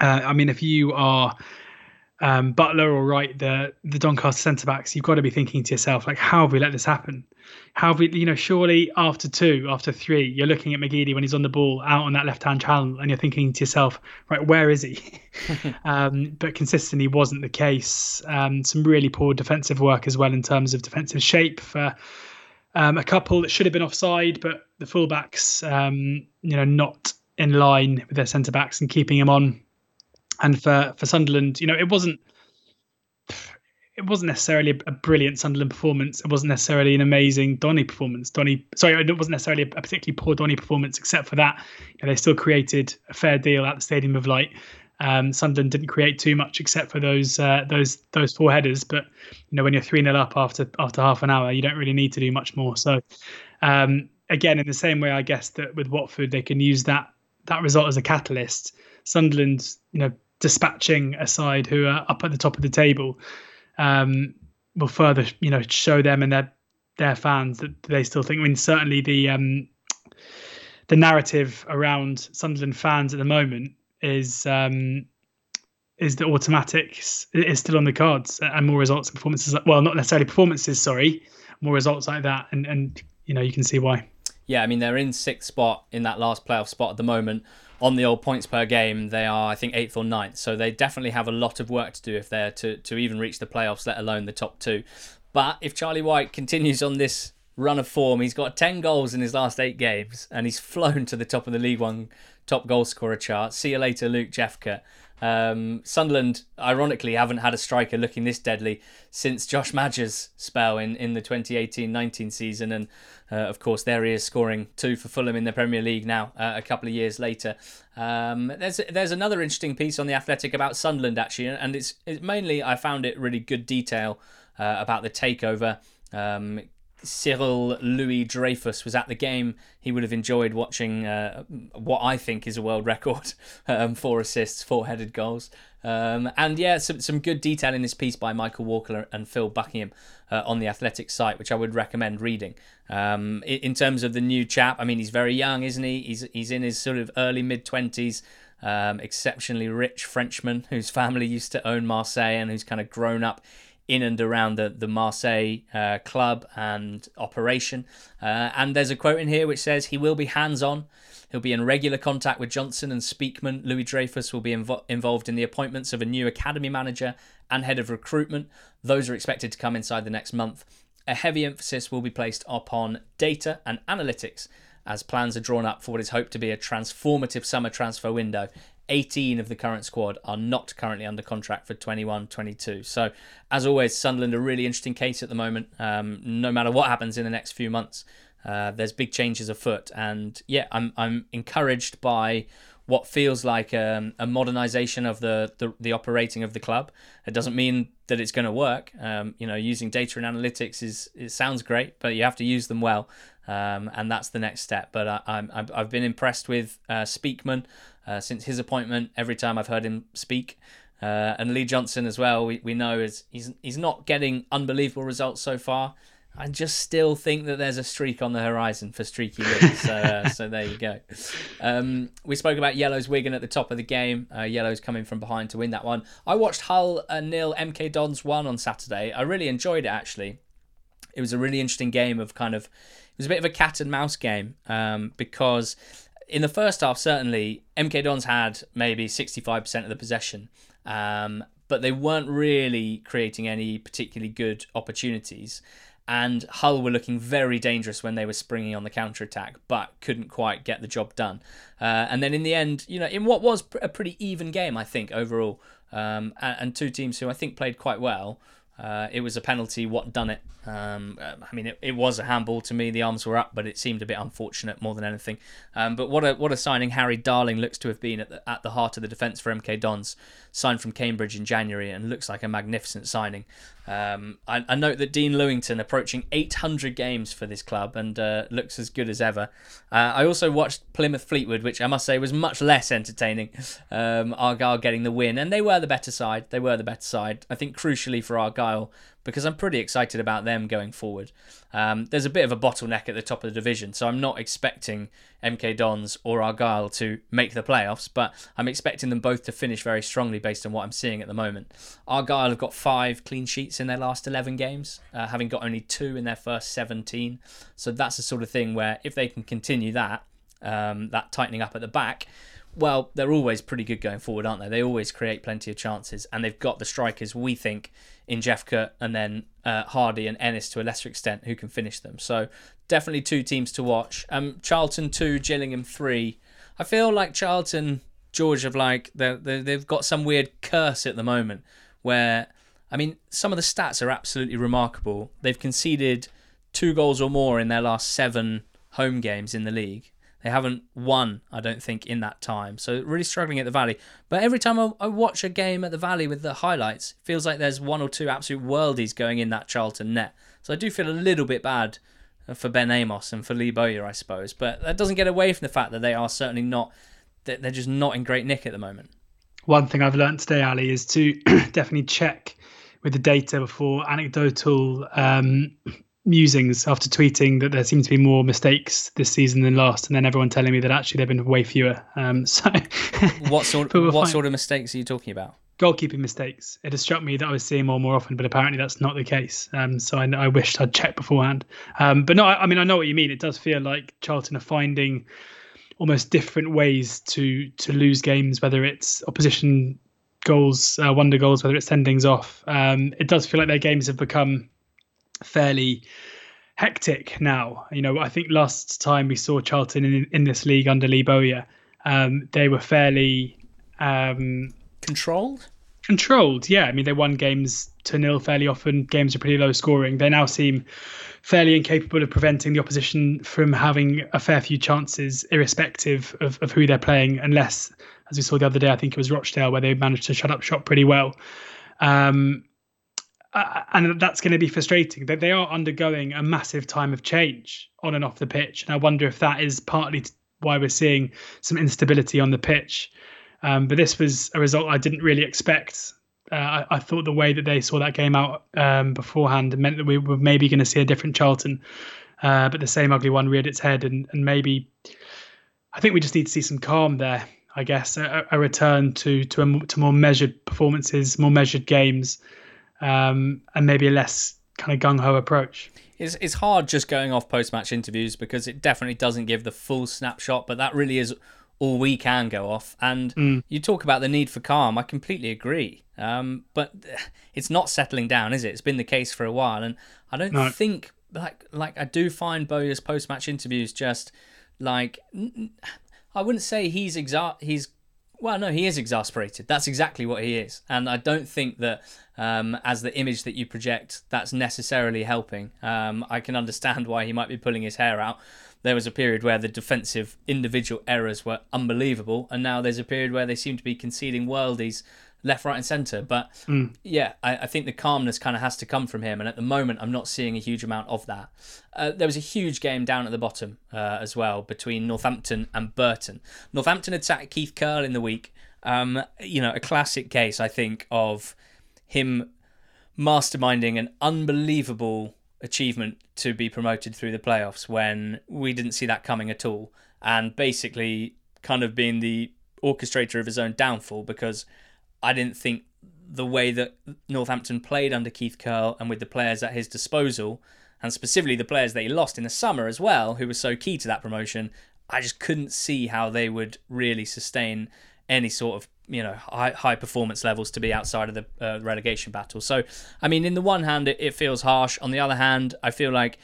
Uh, I mean, if you are um, Butler or Wright, the the Doncaster centre-backs, you've got to be thinking to yourself, like, how have we let this happen? How have we, you know, surely after two, after three, you're looking at McGeady when he's on the ball out on that left-hand channel and you're thinking to yourself, right, where is he? um, but consistently wasn't the case. Um, some really poor defensive work as well in terms of defensive shape for um, a couple that should have been offside, but the fullbacks, um, you know, not in line with their centre-backs and keeping him on. And for, for Sunderland, you know, it wasn't, It wasn't necessarily a brilliant Sunderland performance. It wasn't necessarily an amazing Donny performance. Donny, sorry, it wasn't necessarily a particularly poor Donny performance, except for that. You know, they still created a fair deal at the Stadium of Light. Um, Sunderland didn't create too much, except for those uh, those those four headers. But you know, when you're three nil up after after half an hour, you don't really need to do much more. So um, again, in the same way, I guess that with Watford, they can use that that result as a catalyst. Sunderland, you know, dispatching a side who are up at the top of the table, Um, will further, you know, show them and their their fans that they still think. I mean, certainly the um, the narrative around Sunderland fans at the moment is um, is the automatics is still on the cards, and more results and performances. Well, not necessarily performances, sorry, more results like that, and and you know, you can see why. Yeah, I mean, they're in sixth spot in that last playoff spot at the moment. On the old points per game, they are, I think, eighth or ninth. So they definitely have a lot of work to do if they're to, to even reach the playoffs, let alone the top two. But if Charlie Wyke continues on this run of form, he's got ten goals in his last eight games, and he's flown to the top of the League One top goal scorer chart. See you later, Luke Jeffcott. Um, Sunderland, ironically, haven't had a striker looking this deadly since Josh Madger's spell in, in the twenty eighteen nineteen season, and uh, of course there he is scoring two for Fulham in the Premier League now, uh, a couple of years later. Um, there's there's another interesting piece on The Athletic about Sunderland, actually, and it's, it's mainly, I found it really good detail uh, about the takeover. Um, Cyril Louis-Dreyfus was at the game. He would have enjoyed watching uh, what I think is a world record. Um, four assists, four headed goals. Um, and yeah, some, some good detail in this piece by Michael Walker and Phil Buckingham uh, on the Athletic site, which I would recommend reading. Um, in terms of the new chap, I mean, he's very young, isn't he? He's, he's in his sort of early mid-twenties. Um, exceptionally rich Frenchman whose family used to own Marseille and who's kind of grown up in and around the, the Marseille uh, club and operation. Uh, and there's a quote in here which says, he will be hands-on. He'll be in regular contact with Johnson and Speakman. Louis-Dreyfus will be invo- involved in the appointments of a new academy manager and head of recruitment. Those are expected to come inside the next month. A heavy emphasis will be placed upon data and analytics as plans are drawn up for what is hoped to be a transformative summer transfer window. eighteen of the current squad are not currently under contract for twenty-one twenty-two. So, as always, Sunderland are a really interesting case at the moment. Um, no matter what happens in the next few months, uh, there's big changes afoot. And yeah, I'm I'm encouraged by what feels like a, a modernisation of the, the the operating of the club. It doesn't mean that it's going to work. Um, you know, using data and analytics is it sounds great, but you have to use them well, um, and that's the next step. But I, I'm I've been impressed with uh, Speakman. Uh, since his appointment, every time I've heard him speak, uh, and Lee Johnson as well, we, we know is he's he's not getting unbelievable results so far. I just still think that there's a streak on the horizon for Streaky Lee. So, uh, so there you go. Um, we spoke about Yellows Wigan at the top of the game. Uh, Yellows coming from behind to win that one. I watched Hull uh, nil, M K Dons one on Saturday. I really enjoyed it, actually. It was a really interesting game of kind of, it was a bit of a cat and mouse game um, because. In the first half, certainly, M K Dons had maybe sixty-five percent of the possession, um, but they weren't really creating any particularly good opportunities. And Hull were looking very dangerous when they were springing on the counter-attack, but couldn't quite get the job done. Uh, and then in the end, you know, in what was a pretty even game, I think, overall, um, and, and two teams who I think played quite well, Uh, it was a penalty, what done it. Um, I mean, it, it was a handball to me. The arms were up, but it seemed a bit unfortunate more than anything. Um, but what a what a signing Harry Darling looks to have been at the, at the heart of the defence for M K Dons. Signed from Cambridge in January and looks like a magnificent signing. Um, I, I note that Dean Lewington approaching eight hundred games for this club and uh, looks as good as ever. Uh, I also watched Plymouth Fleetwood, which I must say was much less entertaining. Um, Argyle getting the win, and they were the better side. They were the better side. I think crucially for Argyle, because I'm pretty excited about them going forward. Um, there's a bit of a bottleneck at the top of the division, so I'm not expecting M K Dons or Argyle to make the playoffs, but I'm expecting them both to finish very strongly based on what I'm seeing at the moment. Argyle have got five clean sheets in their last eleven games, uh, having got only two in their first seventeen. So that's the sort of thing where if they can continue that, um, that tightening up at the back, well, they're always pretty good going forward, aren't they? They always create plenty of chances, and they've got the strikers, we think, in Jeff Curt and then uh, Hardy and Ennis to a lesser extent who can finish them. So definitely two teams to watch. Um, Charlton two, Gillingham three. I feel like Charlton, George, have like they're, they're, they've got some weird curse at the moment where, I mean, some of the stats are absolutely remarkable. They've conceded two goals or more in their last seven home games in the league. They haven't won, I don't think, in that time. So really struggling at the Valley. But every time I, I watch a game at the Valley with the highlights, it feels like there's one or two absolute worldies going in that Charlton net. So I do feel a little bit bad for Ben Amos and for Lee Bowyer, I suppose. But that doesn't get away from the fact that they are certainly not, they're just not in great nick at the moment. One thing I've learned today, Ali, is to definitely check with the data before anecdotal um musings after tweeting that there seems to be more mistakes this season than last, and then everyone telling me that actually there have been way fewer. Um, so, what sort we'll what find. sort of mistakes are you talking about? Goalkeeping mistakes. It has struck me that I was seeing more and more often, but apparently that's not the case. Um, so I, I wished I'd checked beforehand. Um, but no, I, I mean I know what you mean. It does feel like Charlton are finding almost different ways to to lose games, whether it's opposition goals, uh, wonder goals, whether it's sendings off. Um, it does feel like their games have become fairly hectic now. You know, I think last time we saw Charlton in, in this league under Lee Bowyer, um, they were fairly um, controlled. Controlled, yeah. I mean, they won games to nil fairly often. Games are pretty low scoring. They now seem fairly incapable of preventing the opposition from having a fair few chances, irrespective of, of who they're playing, unless, as we saw the other day, I think it was Rochdale, where they managed to shut up shop pretty well. Um, Uh, and that's going to be frustrating. That they are undergoing a massive time of change on and off the pitch, and I wonder if that is partly why we're seeing some instability on the pitch. Um, but this was a result I didn't really expect. Uh, I, I thought the way that they saw that game out um, beforehand meant that we were maybe going to see a different Charlton, uh, but the same ugly one reared its head, and, and maybe I think we just need to see some calm there. I guess a, a return to to, a, to more measured performances, more measured games. Um, and maybe a less kind of gung-ho approach. It's, it's hard just going off post-match interviews because it definitely doesn't give the full snapshot, but that really is all we can go off. And mm. you talk about the need for calm. I completely agree. Um, but it's not settling down, is it? It's been the case for a while. And I don't no. think, like, like I do find Bowyer's post-match interviews just Like, I wouldn't say he's exa- he's well, no, he is exasperated. That's exactly what he is, and I don't think that um, as the image that you project, that's necessarily helping. Um, I can understand why he might be pulling his hair out. There was a period where the defensive individual errors were unbelievable, and now there's a period where they seem to be conceding worldies left, right, and centre. But mm. yeah, I, I think the calmness kind of has to come from him, and at the moment, I'm not seeing a huge amount of that. Uh, there was a huge game down at the bottom uh, as well between Northampton and Burton. Northampton had sat Keith Curl in the week. Um, you know, a classic case, I think, of him masterminding an unbelievable achievement to be promoted through the playoffs when we didn't see that coming at all, and basically kind of being the orchestrator of his own downfall, because I didn't think the way that Northampton played under Keith Curl and with the players at his disposal, and specifically the players that he lost in the summer as well, who were so key to that promotion, I just couldn't see how they would really sustain any sort of, you know, high, high performance levels to be outside of the uh, relegation battle. So, I mean, in the one hand, it, it feels harsh. On the other hand, I feel like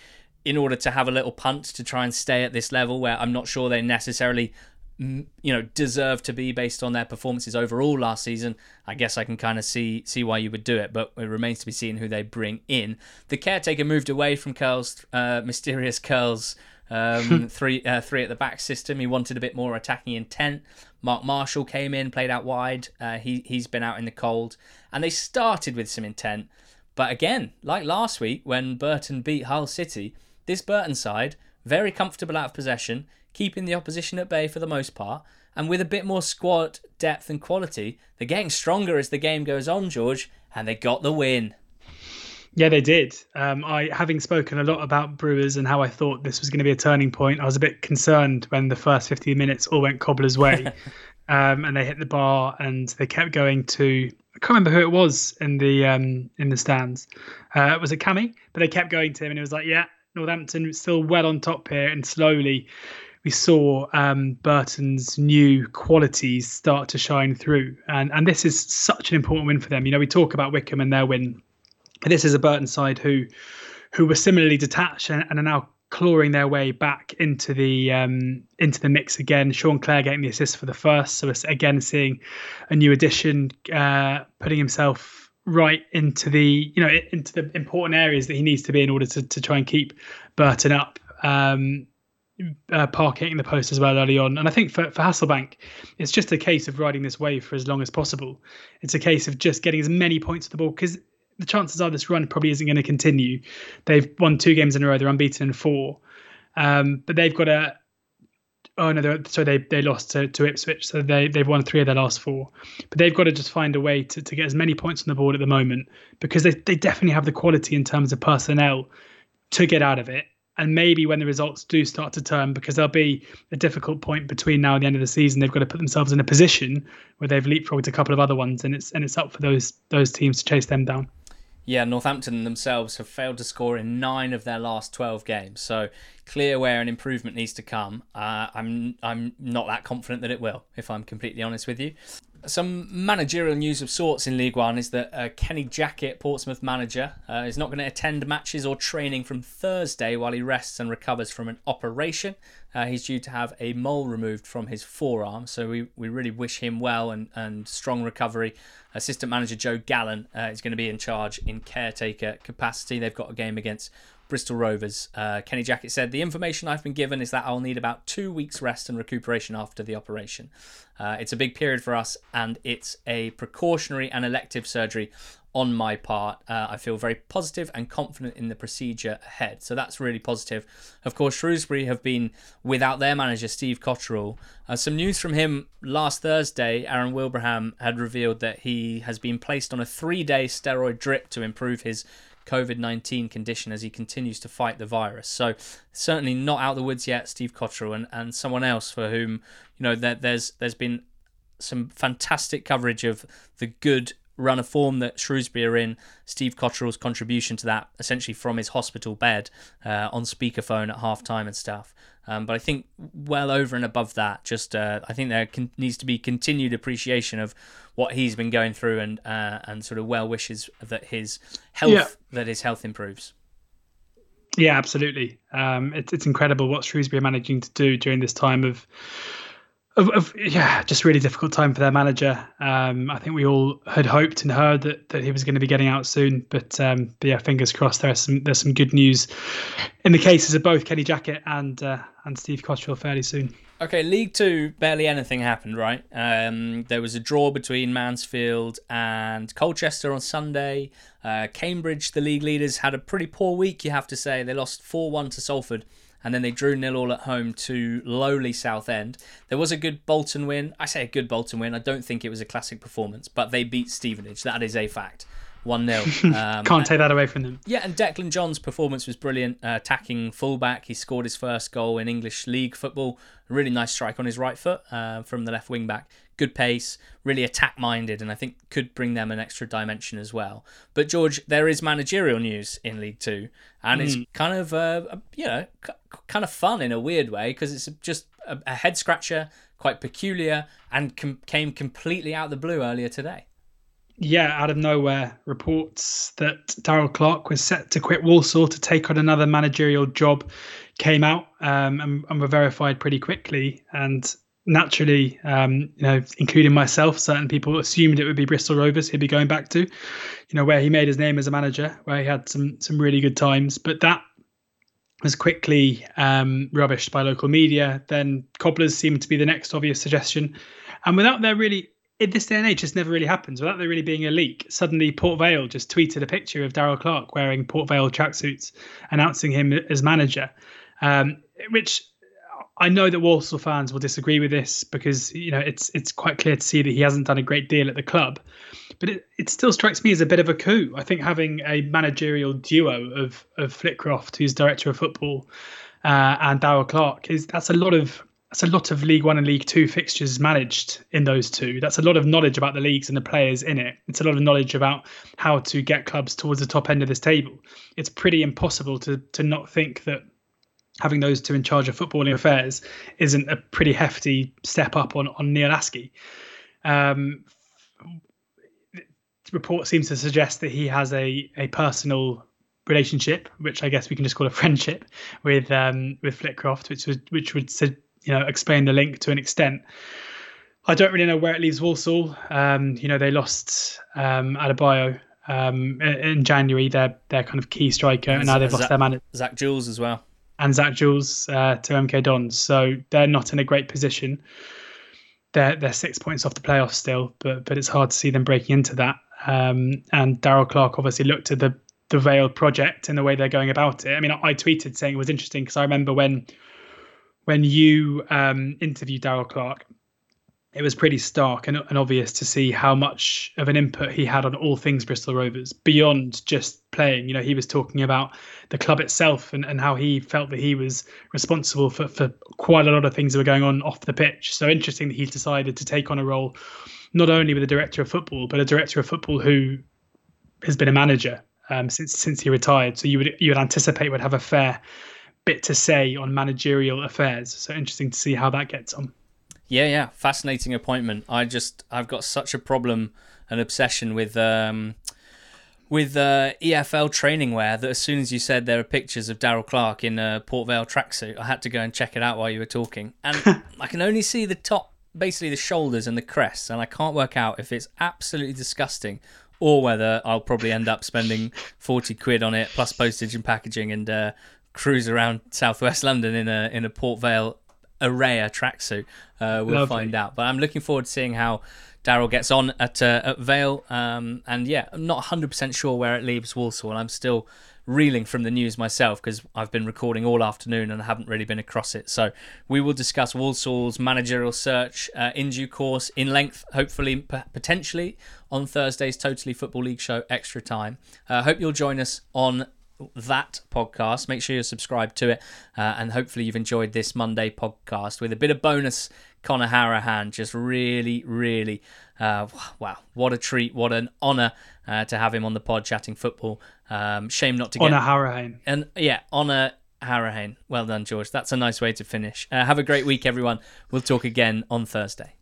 in order to have a little punt to try and stay at this level where I'm not sure they necessarily, you know, deserve to be based on their performances overall last season, I guess I can kind of see see why you would do it, but it remains to be seen who they bring in. The caretaker moved away from Curl's, uh, mysterious Curl's um, three uh, three at the back system. He wanted a bit more attacking intent. Mark Marshall came in, played out wide. Uh, he, he's been out in the cold. And they started with some intent. But again, like last week when Burton beat Hull City, this Burton side, very comfortable out of possession, keeping the opposition at bay for the most part. And with a bit more squad depth and quality, they're getting stronger as the game goes on, George, and they got the win. Yeah, they did. Um, I, having spoken a lot about Brewers and how I thought this was going to be a turning point, I was a bit concerned when the first fifteen minutes all went Cobbler's way um, and they hit the bar and they kept going to, I can't remember who it was in the um, in the stands. Uh, it was a Cammy, but they kept going to him and it was like, yeah, Northampton was still well on top here. And slowly we saw um, Burton's new qualities start to shine through. And, and this is such an important win for them. You know, we talk about Wickham and their win. This is a Burton side who who were similarly detached and, and are now clawing their way back into the um, into the mix again. Sean Clare getting the assist for the first. So it's again seeing a new addition, uh, putting himself right into the, you know, into the important areas that he needs to be in order to, to try and keep Burton up. Um, uh, Park hitting the post as well early on. And I think for, for Hasselbank, it's just a case of riding this wave for as long as possible. It's a case of just getting as many points at the ball, because the chances are this run probably isn't going to continue. They've won two games in a row. They're unbeaten in four. Um, but they've got a... Oh, no, so they they lost to, to Ipswich. So they, they've won three of their last four. But they've got to just find a way to, to get as many points on the board at the moment, because they, they definitely have the quality in terms of personnel to get out of it. And maybe when the results do start to turn, because there'll be a difficult point between now and the end of the season, they've got to put themselves in a position where they've leapfrogged a couple of other ones, and it's and it's up for those those teams to chase them down. Yeah, Northampton themselves have failed to score in nine of their last twelve games. So clear where an improvement needs to come. Uh, I'm I'm not that confident that it will, if I'm completely honest with you. Some managerial news of sorts in League One is that uh, Kenny Jackett, Portsmouth manager, uh, is not going to attend matches or training from Thursday while he rests and recovers from an operation. Uh, he's due to have a mole removed from his forearm, so we, we really wish him well and, and strong recovery. Assistant manager Joe Gallen uh, is going to be in charge in caretaker capacity. They've got a game against Bristol Rovers. Uh, Kenny Jackett said, "The information I've been given is that I'll need about two weeks rest and recuperation after the operation. Uh, it's a big period for us, and it's a precautionary and elective surgery on my part. Uh, I feel very positive and confident in the procedure ahead." So that's really positive. Of course, Shrewsbury have been without their manager, Steve Cotterill. Uh, some news from him last Thursday, Aaron Wilbraham had revealed that he has been placed on a three-day steroid drip to improve his covid nineteen condition as he continues to fight the virus. So certainly not out of the woods yet, Steve Cotterill, and, and someone else for whom, you know, there, there's there's been some fantastic coverage of the good run of form that Shrewsbury are in, Steve Cotterill's contribution to that, essentially from his hospital bed uh, on speakerphone at half-time and stuff. Um, but I think well over and above that, just uh, I think there con- needs to be continued appreciation of what he's been going through, and uh, and sort of well wishes that his health yeah. that his health improves. Yeah, absolutely. Um, it's it's incredible what Shrewsbury are managing to do during this time of, of, of yeah, just really difficult time for their manager. Um, I think we all had hoped and heard that, that he was going to be getting out soon, but, um, but yeah, fingers crossed. There's some there's some good news in the cases of both Kenny Jackett and uh, and Steve Cotterill fairly soon. Okay, League Two, barely anything happened, right? Um, there was a draw between Mansfield and Colchester on Sunday. Uh, Cambridge, the league leaders, had a pretty poor week, you have to say. They lost four one to Salford, and then they drew nil all at home to lowly Southend. There was a good Bolton win. I say a good Bolton win. I don't think it was a classic performance, but they beat Stevenage. That is a fact. one nil. Um, Can't take that away from them. Yeah, and Declan John's performance was brilliant, uh, attacking fullback. He scored his first goal in English League football. A really nice strike on his right foot uh, from the left wing back. Good pace, really attack-minded, and I think could bring them an extra dimension as well. But, George, there is managerial news in League Two, and mm. it's kind of, uh, you know, c- kind of fun in a weird way because it's just a, a head-scratcher, quite peculiar, and com- came completely out of the blue earlier today. Yeah, out of nowhere, reports that Darryl Clark was set to quit Walsall to take on another managerial job came out um, and, and were verified pretty quickly. And naturally, um, you know, including myself, certain people assumed it would be Bristol Rovers he'd be going back to, you know, where he made his name as a manager, where he had some some really good times. But that was quickly um, rubbished by local media. Then Cobblers seemed to be the next obvious suggestion. And without their really... in this day and age, this never really happens. Without there really being a leak, suddenly Port Vale just tweeted a picture of Darryl Clark wearing Port Vale tracksuits, announcing him as manager. Um, which I know that Walsall fans will disagree with this because you know it's it's quite clear to see that he hasn't done a great deal at the club. But it, it still strikes me as a bit of a coup. I think having a managerial duo of of Flitcroft, who's director of football, uh, and Darryl Clark is that's a lot of. That's a lot of League One and League Two fixtures managed in those two. That's a lot of knowledge about the leagues and the players in it. It's a lot of knowledge about how to get clubs towards the top end of this table. It's pretty impossible to to not think that having those two in charge of footballing affairs isn't a pretty hefty step up on, on Neil Askey. Um, report seems to suggest that he has a, a personal relationship, which I guess we can just call a friendship, with um, with Flitcroft, which would which would su- you know, explain the link to an extent. I don't really know where it leaves Walsall. Um, you know, they lost um, Adebayo um, in January, their their kind of key striker, and, and now they've Zach, lost their manager. Zach Jules as well. And Zach Jules uh, to M K Dons. So they're not in a great position. They're, they're six points off the playoffs still, but but it's hard to see them breaking into that. Um, and Darryl Clark obviously looked at the, the Vale project and the way they're going about it. I mean, I, I tweeted saying it was interesting because I remember when... When you um, interviewed Darryl Clark, it was pretty stark and, and obvious to see how much of an input he had on all things Bristol Rovers beyond just playing. You know, he was talking about the club itself and, and how he felt that he was responsible for, for quite a lot of things that were going on off the pitch. So interesting that he decided to take on a role not only with a director of football, but a director of football who has been a manager um, since since he retired. So you would you would anticipate would have a fair bit to say on managerial affairs. So interesting to see how that gets on. Yeah, yeah. Fascinating appointment. I just, I've got such a problem and obsession with um, with uh, E F L training wear that as soon as you said there are pictures of Darryl Clark in a Port Vale tracksuit, I had to go and check it out while you were talking. And I can only see the top, basically the shoulders and the crests, and I can't work out if it's absolutely disgusting or whether I'll probably end up spending forty quid on it, plus postage and packaging, and uh, cruise around southwest London in a in a Port Vale Araya tracksuit. Uh, we'll Lovely. Find out. But I'm looking forward to seeing how Darryl gets on at uh, at Vale. Um, and yeah, I'm not one hundred percent sure where it leaves Walsall. I'm still reeling from the news myself because I've been recording all afternoon and I haven't really been across it. So we will discuss Walsall's managerial search uh, in due course, in length, hopefully, p- potentially on Thursday's Totally Football League show, Extra Time. I uh, hope you'll join us on that podcast. Make sure you're subscribed to it, uh, and hopefully you've enjoyed this Monday podcast with a bit of bonus Conor Hourihane. Just really really uh, wow, what a treat, what an honour uh, to have him on the pod chatting football. Um, shame not to get Conor Hourihane. And yeah, Conor Hourihane, well done George, that's a nice way to finish. Uh, have a great week everyone, we'll talk again on Thursday.